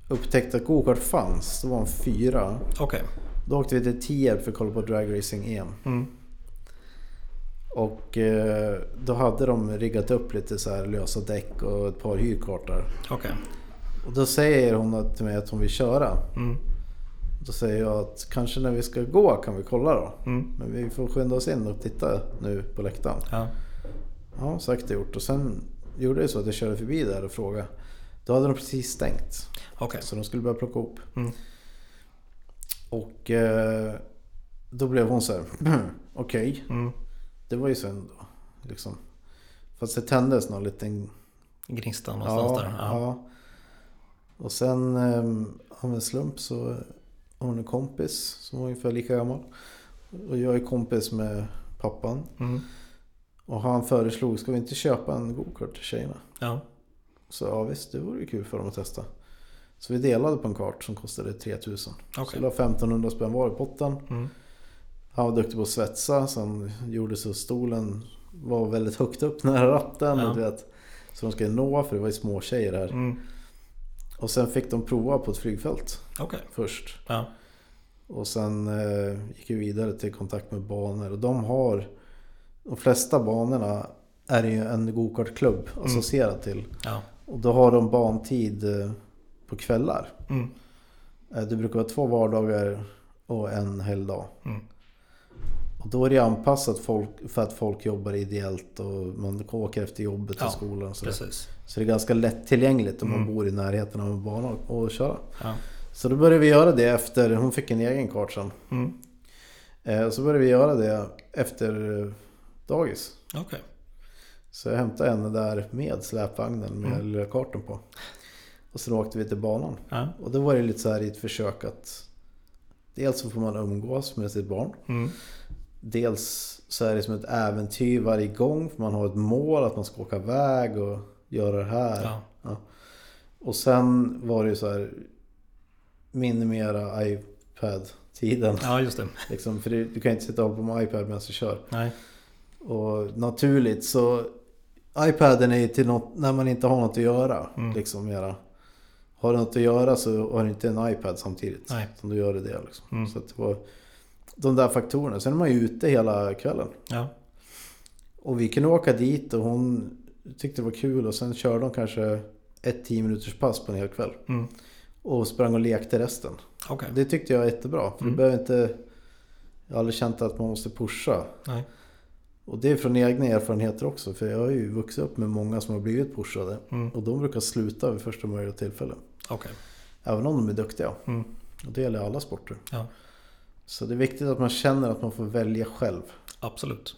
upptäckte att go-kart fanns, då var hon 4. Okay. Då åkte vi till Tierp för att kolla på drag racing EM. Mm. Och då hade de riggat upp lite så här lösa däck och ett par hyrkartor. Okay. Och då säger hon till mig att hon vill köra. Mm. Då säger jag att kanske när vi ska gå kan vi kolla då. Mm. Men vi får skynda oss in och titta nu på läktaren. Ja, sagt och gjort. Och sen gjorde det så att jag körde förbi där och frågade. Då hade de precis stängt. Okay. Så de skulle börja plocka upp. Mm. Och då blev hon så här, okej. Okay. Mm. Det var ju synd då. Liksom. Fast det tändes någon liten... gnista någonstans där. Ja. Och sen av en slump så har hon en kompis som var ungefär lika gammal. Och jag är kompis med pappan. Mm. Och han föreslog, ska vi inte köpa en go-kart till tjejerna? Ja. Så ja visst, det vore ju kul för dem att testa. Så vi delade på en kart som kostade 3000. Okay. Så det var 1500 spänn var i potten. Mm. Han var duktig på att svetsa. Så han gjorde så stolen var väldigt högt upp nära ratten. Ja. Så de ska nå, för det var ju små tjejer här. Mm. Och sen fick de prova på ett flygfält först. Ja. Och sen gick vi vidare till kontakt med banor. Och de flesta banorna är ju en go-kartklubb associerad till. Ja. Och då har de bantid på kvällar. Mm. Det brukar vara 2 vardagar och en helgdag. Mm. Och då är det anpassat för att folk jobbar ideellt och man åker efter jobbet till skolan. Och precis. Så det är ganska lättillgängligt om man bor i närheten av en bana och köra. Ja. Så då började vi göra det efter, hon fick en egen kart sen. Mm. Så började vi göra det efter dagis. Okay. Så jag hämtade henne där med släpvagnen med lilla karten på. Och sen åkte vi till banan. Ja. Och då var det lite så här i ett försök att dels så får man umgås med sitt barn. Mm. Dels så är det som ett äventyr varje gång, för man har ett mål att man ska åka iväg och göra det här. Ja. Ja. Och sen var det ju så här minimera iPad-tiden. Ja, just det. Liksom, för du kan inte sitta och hålla på med iPad medan du kör. Nej. Och naturligt så iPaden är ju till något när man inte har något att göra. Mm. Liksom, har du något att göra så har du inte en iPad samtidigt. Nej. Som du gör det liksom. Mm. Så att det var de där faktorerna. Sen är man ju ute hela kvällen. Ja. Och vi kunde åka dit och hon tyckte det var kul. Och sen körde de kanske ett 10 minuters pass på en hel kväll. Mm. Och sprang och lekte resten. Okay. Det tyckte jag var jättebra. För det behöver inte, jag har aldrig känt att man måste pusha. Nej. Och det är från egna erfarenheter också. För jag har ju vuxit upp med många som har blivit pushade. Mm. Och de brukar sluta vid första möjliga tillfälle. Okay. Även om de är duktiga. Mm. Och det gäller alla sporter. Ja. Så det är viktigt att man känner att man får välja själv. Absolut.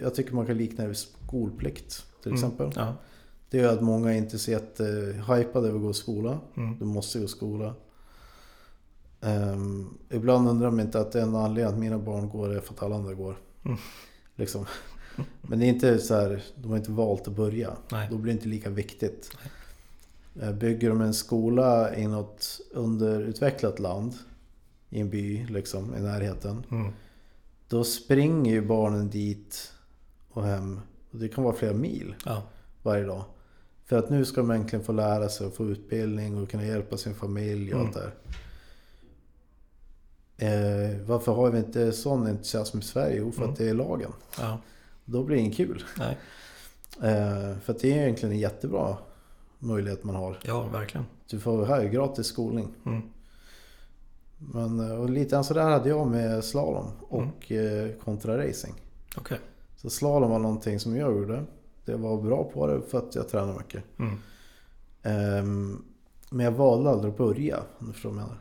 Jag tycker man kan likna det vid skolplikt till exempel. Ja. Det gör att många är inte så jättehypade över att gå i skola. Mm. Du måste gå i skola. Ibland undrar man inte att det är en anledning att mina barn går för att alla andra går. Mm. Liksom. Men det är inte så här, de har inte valt att börja. Nej. Då blir det inte lika viktigt. Nej. Bygger de en skola i något underutvecklat land, i en by liksom, i närheten, då springer ju barnen dit och hem. Och det kan vara flera mil varje dag. För att nu ska de egentligen få lära sig och få utbildning och kunna hjälpa sin familj och allt där. Varför har vi inte sån entusiasm i Sverige? Jo, för att det är lagen. Ja. Då blir det inte kul. Nej. För att det är egentligen en jättebra möjlighet man har. Ja, verkligen. Du får här gratis skolning. Mm. Men och lite än så där hade jag med slalom och kontra racing. Okay. Så slalom var någonting som jag gjorde. Det var bra på det för att jag tränade mycket. Mm. Men jag valde aldrig att börja, om du förstår vad jag menar.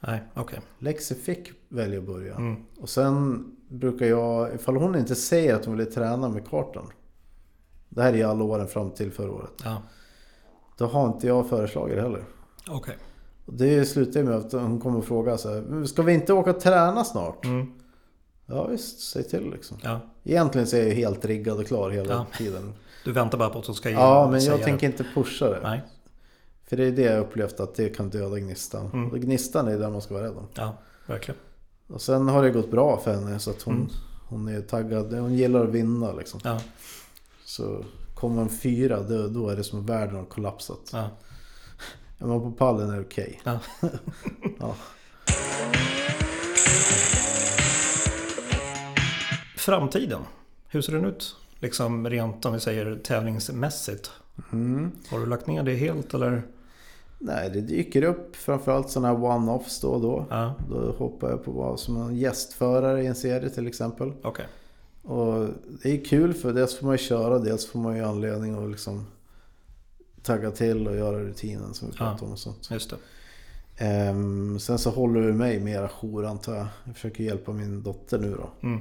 Nej, okay. Lexi fick välja att börja. Mm. Och sen brukar jag, ifall hon inte säger att hon ville träna med kartan, det här är alla åren fram till förra året, då har inte jag föreslagit det heller. Okay. Och det slutar med att hon kommer och frågar så här, ska vi inte åka och träna snart? Mm. Ja visst, säg till liksom. Ja. Egentligen så är jag helt riggad och klar hela tiden. Du väntar bara på att hon ska säga. Ja, men jag tänker inte pusha det. Nej. För det är det jag upplevt, att det kan döda gnistan. Och gnistan är där man ska vara rädd om. Ja, verkligen. Och sen har det gått bra för henne, så att hon är taggad. Hon gillar att vinna liksom. Ja. Så kommer en 4, då är det som världen har kollapsat. Ja. Är man på pallen är det okej. Okay. Ja. Ja. Framtiden, hur ser den ut? Liksom rent, om vi säger, tävlingsmässigt. Har du lagt ner det helt eller? Nej, det dyker upp framförallt sådana här one-offs då och då. Då hoppar jag på att vara som en gästförare i en serie till exempel. Okay. Och det är kul, för dels får man ju köra, dels får man ju anledning att liksom tagga till och göra rutinen som vi pratar om och sånt. Just det. Sen så håller du mig mera jour, antar jag. Jag försöker hjälpa min dotter nu då.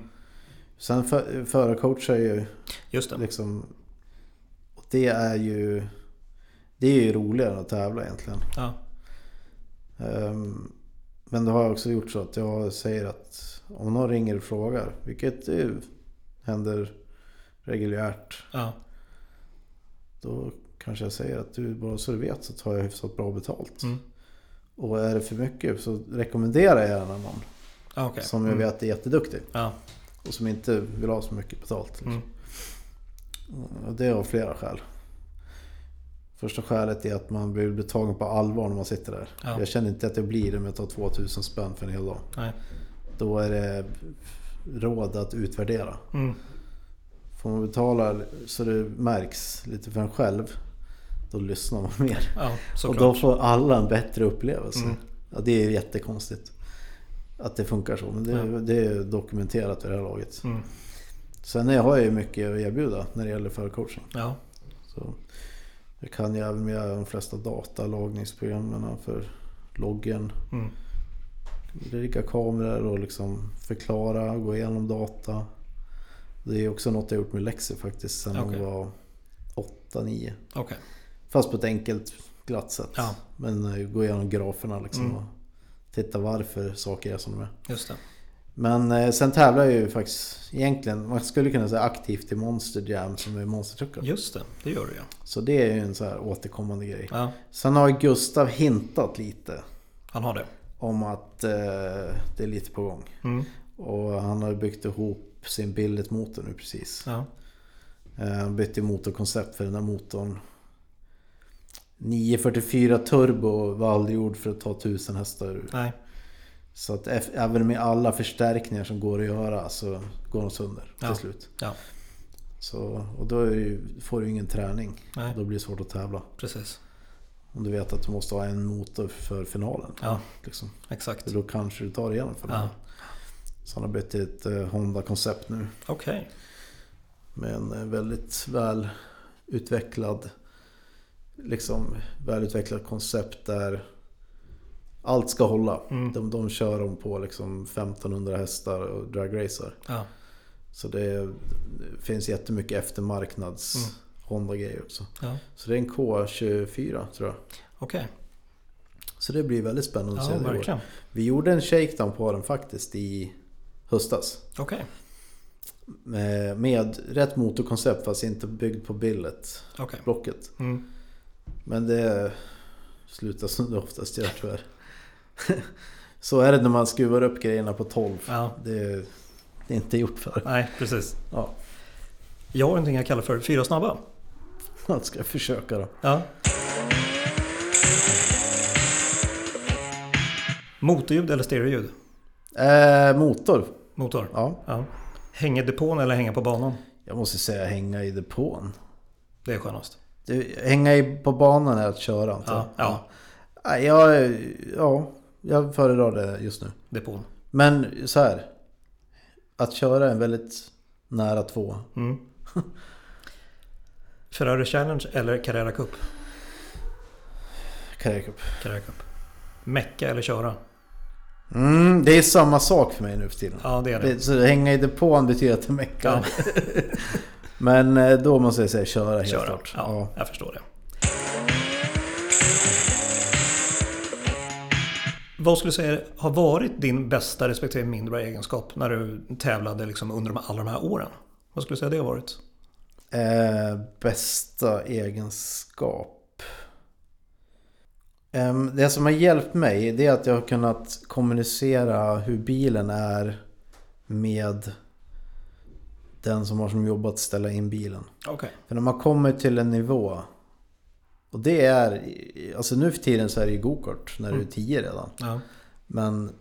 Sen förarcoachar ju. Just det. Liksom, det är ju roligare att tävla egentligen. Ja. Men det har jag också gjort så att jag säger att om någon ringer och frågar, vilket händer reguljärt, då kanske jag säger att du bara så du vet så tar jag hyfsat bra betalt. Och är det för mycket så rekommenderar jag gärna någon som jag vet är jätteduktig och som inte vill ha så mycket betalt liksom. Och det är av flera skäl. Första skälet är att man blir betagen på allvar när man sitter där. Ja. Jag känner inte att jag blir det med att ta 2000 spänn för en hel dag. Nej. Då är det råd att utvärdera. Får man betala så det märks lite för en själv, då lyssnar man mer. Ja, och då får alla en bättre upplevelse. Ja, det är jättekonstigt att det funkar så, men det är dokumenterat i det här laget. Sen har jag ju mycket att erbjuda när det gäller förarcoaching. Ja. Så jag kan ju även med de flesta datalagningsprogrammen för loggen. Olika kameror och liksom förklara, gå igenom data. Det är också något jag gjort med Lexi faktiskt sen hon var 8-9. Okay. Fast på ett enkelt glatt sätt. Ja. Men gå igenom graferna liksom och titta varför saker är som de är. Just det. Men sen tävlar jag ju faktiskt egentligen, man skulle kunna säga aktivt i Monster Jam som är monstertruckar. Just det, det gör du ja. Så det är ju en så här återkommande grej. Ja. Sen har Gustav hintat lite. Han har det. Om att det är lite på gång. Och han har byggt ihop sin billetmotor nu precis. Ja. Bytt i motorkoncept för den här motorn. 944 turbo var aldrig gjord för att ta 1000 hästar ur. Nej. Så att även med alla förstärkningar som går att göra så går de sönder till slut. Ja. Så, och då får du ingen träning. Nej. Då blir det svårt att tävla. Precis. Om du vet att du måste ha en motor för finalen. Ja, liksom. Exakt. Då kanske du tar det igenom för det. Ja. Så han har bytt ett Honda-koncept nu. Okej. Okay. Med en väldigt välutvecklad koncept där allt ska hålla. Mm. De kör dem på liksom 1500 hästar och dragracer. Ja. Så det finns jättemycket eftermarknads Honda-grejer också. Ja. Så det är en K24 tror jag. Okej. Okay. Så det blir väldigt spännande att se det i år. Vi gjorde en shakedown på den faktiskt i höstas. Okej. Okay. Med rätt motorkoncept fast inte byggd på billet. Okay. Blocket. Mm. Men det slutar som det oftast gör tyvärr. Så är det när man skruvar upp grejerna på 12. Ja. Det är inte gjort för. Nej, precis. Ja. Jag har någonting jag kallar för 4 snabba. Jag ska försöka då. Ja. Motorljud eller stereoljud? Motor. Motor? Ja. Hänga i depån eller hänga på banan? Jag måste säga hänga i depån. Det är skönast. Hänga på banan är att köra. Inte? Ja. Jag föredrar det just nu. Depån. Men så här. Att köra en väldigt nära 2. Mm. Ferrari Challenge eller Carrera Cup? Carrera Cup. Mecka eller köra? Det är samma sak för mig nu för tiden. Ja, det är det. Så hänga i depån betyder att det mecka. Ja. Men då måste jag säga köra. Klart. Ja, jag förstår det. Vad skulle du säga har varit din bästa respektive mindre egenskap när du tävlade liksom under alla de här åren? Vad skulle du säga det har varit? Bästa egenskap? Det som har hjälpt mig det är att jag har kunnat kommunicera hur bilen är med den som har som jobb att ställa in bilen. Okay. För när man kommer till en nivå... Och det är, alltså nu för tiden så är det ju go-kart när du är 10 redan. Ja. Men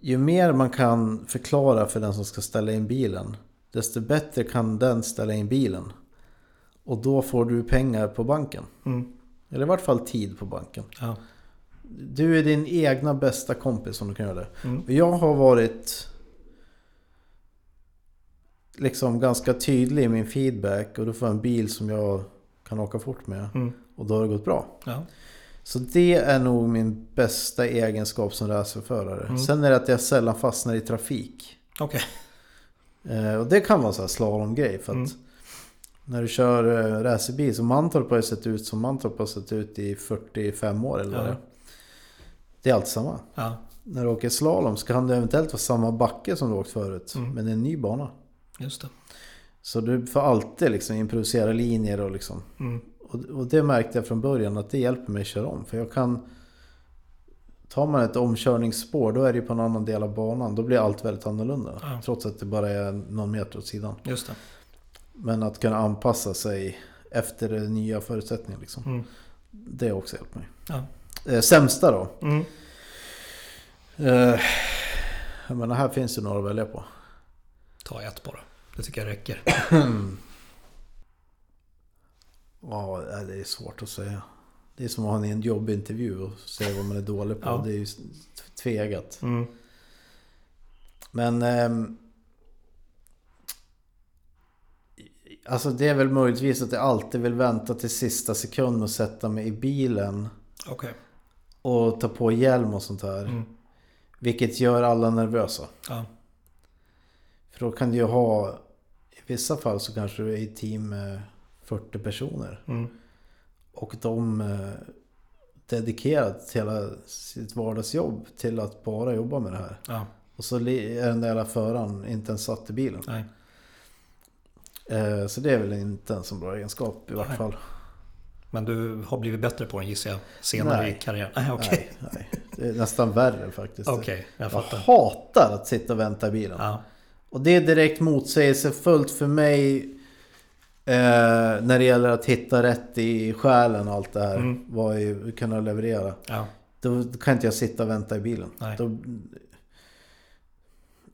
ju mer man kan förklara för den som ska ställa in bilen, desto bättre kan den ställa in bilen. Och då får du pengar på banken. Mm. Eller i vart fall tid på banken. Ja. Du är din egna bästa kompis som du kan göra det. Mm. Och jag har varit liksom ganska tydlig i min feedback och då får jag en bil som jag kan åka fort med och då har det gått bra. Ja. Så det är nog min bästa egenskap som racerförare. Sen är det att jag sällan fastnar i trafik. Okej. Och det kan vara så här slalomgrej för att när du kör racerbil så Mantorp har sett ut som Mantorp har sett ut i 45 år eller det. Det är allt samma. Ja. När du åker slalom så kan det eventuellt vara samma backe som du åkt förut men det är en ny bana. Just det. Så du får alltid liksom improvisera linjer och liksom. Och det märkte jag från början att det hjälper mig att köra om. För jag kan, tar man ett omkörningsspår då är det på en annan del av banan. Då blir allt väldigt annorlunda. Ja. Trots att det bara är någon meter åt sidan. Just det. Men att kunna anpassa sig efter nya förutsättningar liksom. Det har också hjälpt mig. Ja. Sämsta då? Jag menar, här finns det några att välja på. Ta ett bara. Det tycker jag räcker. Ja, det är svårt att säga. Det är som att ha en jobbintervju och säga vad man är dålig på. Ja. Det är ju tvegat. Men alltså det är väl möjligtvis att jag alltid vill vänta till sista sekund och sätta mig i bilen. Okay. Och ta på hjälm och sånt här. Vilket gör alla nervösa. Ja. För då kan du ju ha, i vissa fall så kanske du är i team 40 personer. Och de dedikerat hela sitt vardagsjobb till att bara jobba med det här. Ja. Och så är den där föraren inte ens satt i bilen. Nej. Så det är väl inte en så bra egenskap i vart fall. Men du har blivit bättre på den gissar jag senare i karriären. Nej. Det är nästan värre faktiskt. Okay, jag hatar att sitta och vänta i bilen. Ja. Och det är direkt motsägelsefullt för mig när det gäller att hitta rätt i själen och allt det här. Vad jag kan leverera. Ja. Då kan inte jag sitta och vänta i bilen. Då,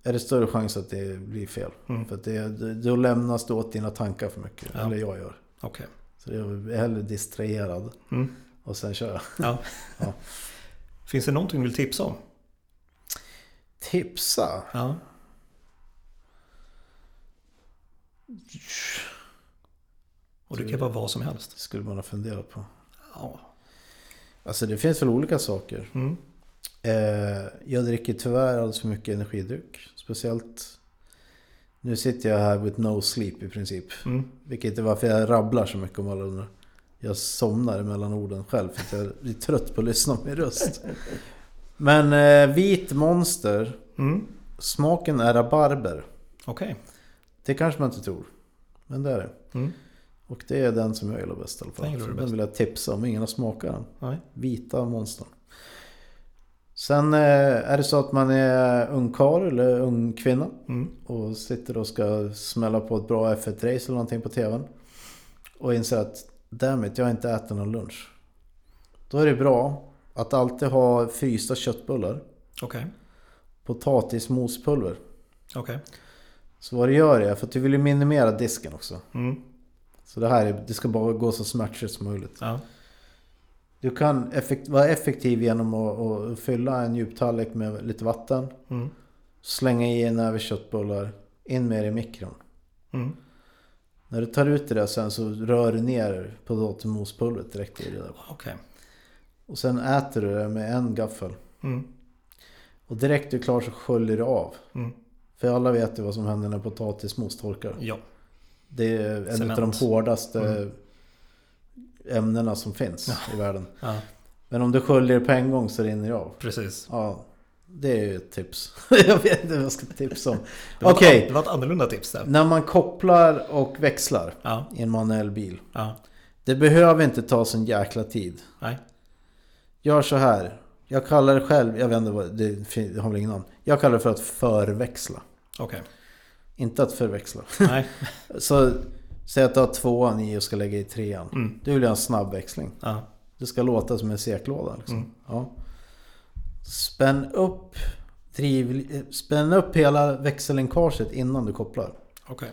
är det större chans att det blir fel. För att då lämnas det åt dina tankar för mycket. Ja. Eller jag gör. Okay. Så jag är hellre distraherad. Och sen kör jag. Ja. Ja. Finns det någonting du vill tipsa om? Tipsa? Ja. Och det kan vara vad som helst. Skulle man ha funderat på. Ja. Alltså det finns väl olika saker. Jag dricker tyvärr alldeles för mycket energidryck. Speciellt nu sitter jag här with no sleep i princip. Vilket är varför jag rabblar så mycket om alla undrar. Jag somnar mellan orden själv för att jag blir trött på att lyssna på min röst. Men vit monster. Smaken är rabarber. Okej. Okay. Det kanske man inte tror. Men det är det. Och det är den som jag gillar bäst i alla fall. Den vill jag tipsa om. Ingen har smakat den. Nej. Vita monster. Sen är det så att man är ung karl eller ung kvinna och sitter och ska smälla på ett bra F1-race eller någonting på tvn och inser att dammit, jag har inte ätit någon lunch. Då är det bra att alltid ha frysta köttbullar. Okay. Potatismospulver. Okay. Så vad det gör är, för att du vill ju minimera disken också. Så det här det ska bara gå så smärtsamt som möjligt. Ja. Du kan vara effektiv genom att fylla en djuptallrik med lite vatten. Slänga i en över köttbullar. In med det i mikron. När du tar ut det där sen så rör du ner potatismospulvret direkt i det där. Okay. Och sen äter du det med en gaffel. Och direkt du är klar så sköljer du av. För alla vet ju vad som händer när potatismos torkar. Ja. Det är en cement. Av de hårdaste... ämnena som finns i världen. Ja. Men om du sköljer på en gång så rinner det av. Precis. Ja, det är ju ett tips. Jag vet inte vad jag ska tipsa om. Det var ett annorlunda tips där. När man kopplar och växlar i en manuell bil. Ja. Det behöver inte ta sån jäkla tid. Nej. Gör så här. Jag kallar det själv, jag vet inte vad, det har väl ingen namn. Jag kallar det för att förväxla. Okej. Inte att förväxla. Nej. Så... Säg att du har tvåan i och ska lägga i trean. Du vill ha en snabbväxling. Ja. Det ska låta som en seklåda. Liksom. Ja. Spänn upp hela växelänkaget innan du kopplar. Okay.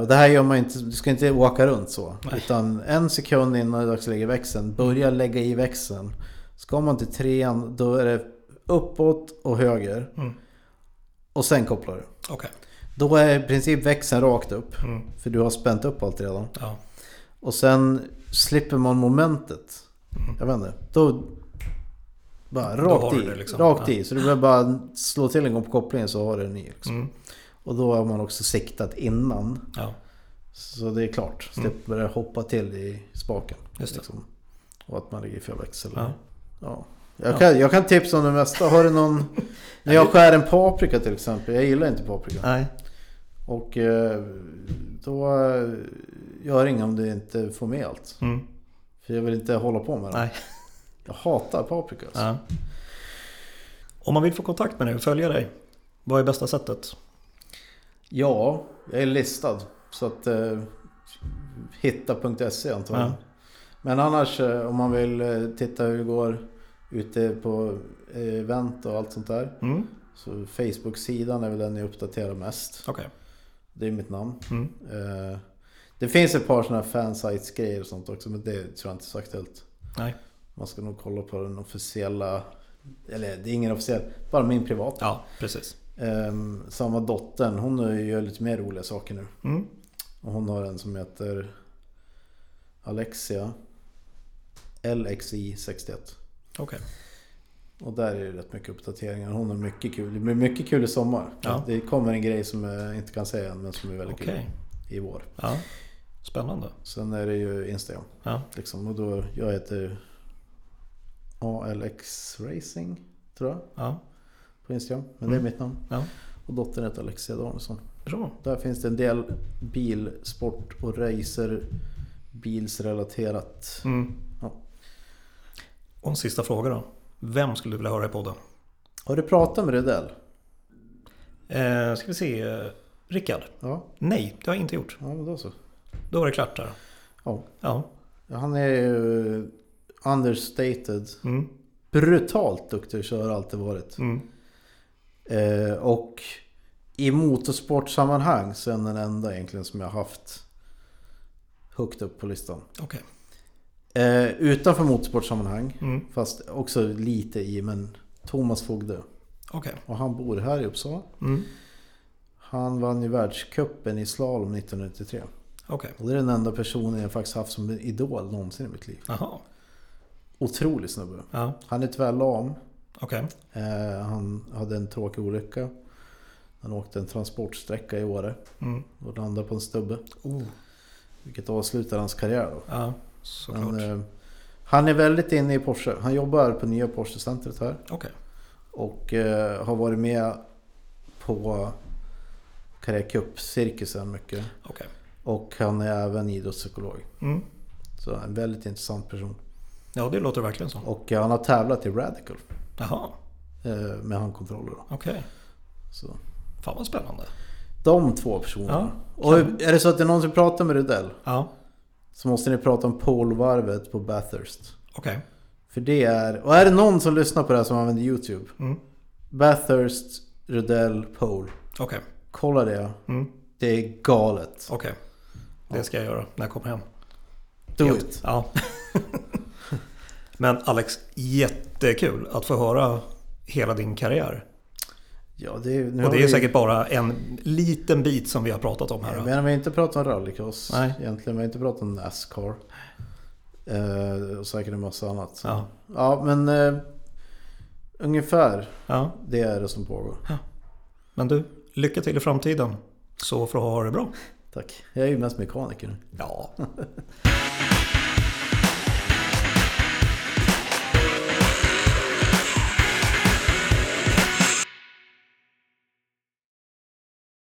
Och det här gör man inte. Du ska inte åka runt så. Nej. Utan en sekund innan du ska lägga i växeln. Börja lägga i växeln. Ska man till trean då är det uppåt och höger. Och sen kopplar du. Okej. Okay. Då är i princip växeln rakt upp. För du har spänt upp allt redan. Ja. Och sen slipper man momentet. Jag vet inte. Då bara rakt i. Liksom. Rakt i. Så du behöver bara slå till en gång på kopplingen så har du den i. Liksom. Och då har man också siktat innan. Ja. Så det är klart. Så det börjar hoppa till i spaken. Just det. Liksom. Och att man ligger i fel växel. Ja. Ja. Jag kan tipsa om det mesta. Har du någon... När jag skär en paprika till exempel. Jag gillar inte paprika. Nej. Och då gör inga om du inte får med allt. För jag vill inte hålla på med det. Nej. Jag hatar paprika. Alltså. Ja. Om man vill få kontakt med dig och följa dig. Vad är bästa sättet? Ja, jag är listad. Så att hitta.se antagligen. Ja. Men annars om man vill titta hur det går ute på event och allt sånt där. Så Facebook-sidan är väl den jag uppdaterar mest. Okay. Det är mitt namn. Det finns ett par sådana här fansites-grejer och sånt också, men det tror jag inte sagt helt. Nej. Man ska nog kolla på den officiella, eller det är ingen officiell, bara min privata. Ja, precis. Samma dottern, hon gör lite mer roliga saker nu. Och hon har en som heter Alexia LXI61. Okay. Och där är det rätt mycket uppdateringar. Hon har mycket kul. Det blir mycket kul i sommar. Ja. Det kommer en grej som jag inte kan säga än, men som är väldigt kul i vår. Ja. Spännande. Sen är det ju Instagram. Ja. Liksom. Och då, jag heter Alx Racing tror jag. Ja. På Instagram. Men det är mitt namn. Ja. Och dottern heter Alexia Danielsson. Bra. Där finns det en del bilsport och racer bilsrelaterat. Och en sista fråga då. Vem skulle du vilja höra i podden? Har du pratat med Ridell? Ska vi se. Rickard? Ja. Nej, det har jag inte gjort. Ja, men då så. Då var det klart där. Ja. Han är ju understated. Brutalt duktig, så har alltid varit. Och i motorsportsammanhang så är den enda egentligen som jag haft högt upp på listan. Okej. Utanför motorsportsammanhang, fast också lite i, men Thomas Fogde. Okej. Och han bor här i Uppsala. Mm. Han vann ju världscupen i slalom 1993. Okej. Och det är den enda personen jag faktiskt haft som idol någonsin i mitt liv. Aha. Otrolig snubbe. Ja. Han är tyvärr lam. Okej. Han hade en tråkig olycka. Han åkte en transportsträcka i Åre och landade på en stubbe. Vilket avslutade hans karriär då. Ja, såklart. Men, han är väldigt inne i Porsche. Han jobbar på nya Porsche-centret här. Okej. Och har varit med på Carrera Cup-cirkusen mycket. Okej. Och han är även idrottspsykolog. Mm. Så en väldigt intressant person. Ja, det låter verkligen så. Och han har tävlat i Radical. Jaha. Med handkontroller då. Okej. Så. Fan vad spännande. De två personerna. Ja. Och är det så att det är någon som pratar med Ridell, ja, så måste ni prata om polvarvet på Bathurst. Okej. För det är... Och är det någon som lyssnar på det här som använder YouTube? Mm. Bathurst, Ridell, Pole. Okej. Kolla det. Mm. Det är galet. Okej. Det ska jag göra när jag kommer hem. Do it. Ja. Men Alex, jättekul att få höra hela din karriär. Ja, det är, nu och det är vi... säkert bara en liten bit som vi har pratat om här. Men vi har inte pratat om rallycross egentligen, vi har inte pratat om NASCAR och säkert en massa annat. Ja. Ja, men ungefär det är det som pågår. Ja. Men du, lycka till i framtiden så får du ha det bra. Tack, jag är ju mest mekaniker nu. Ja.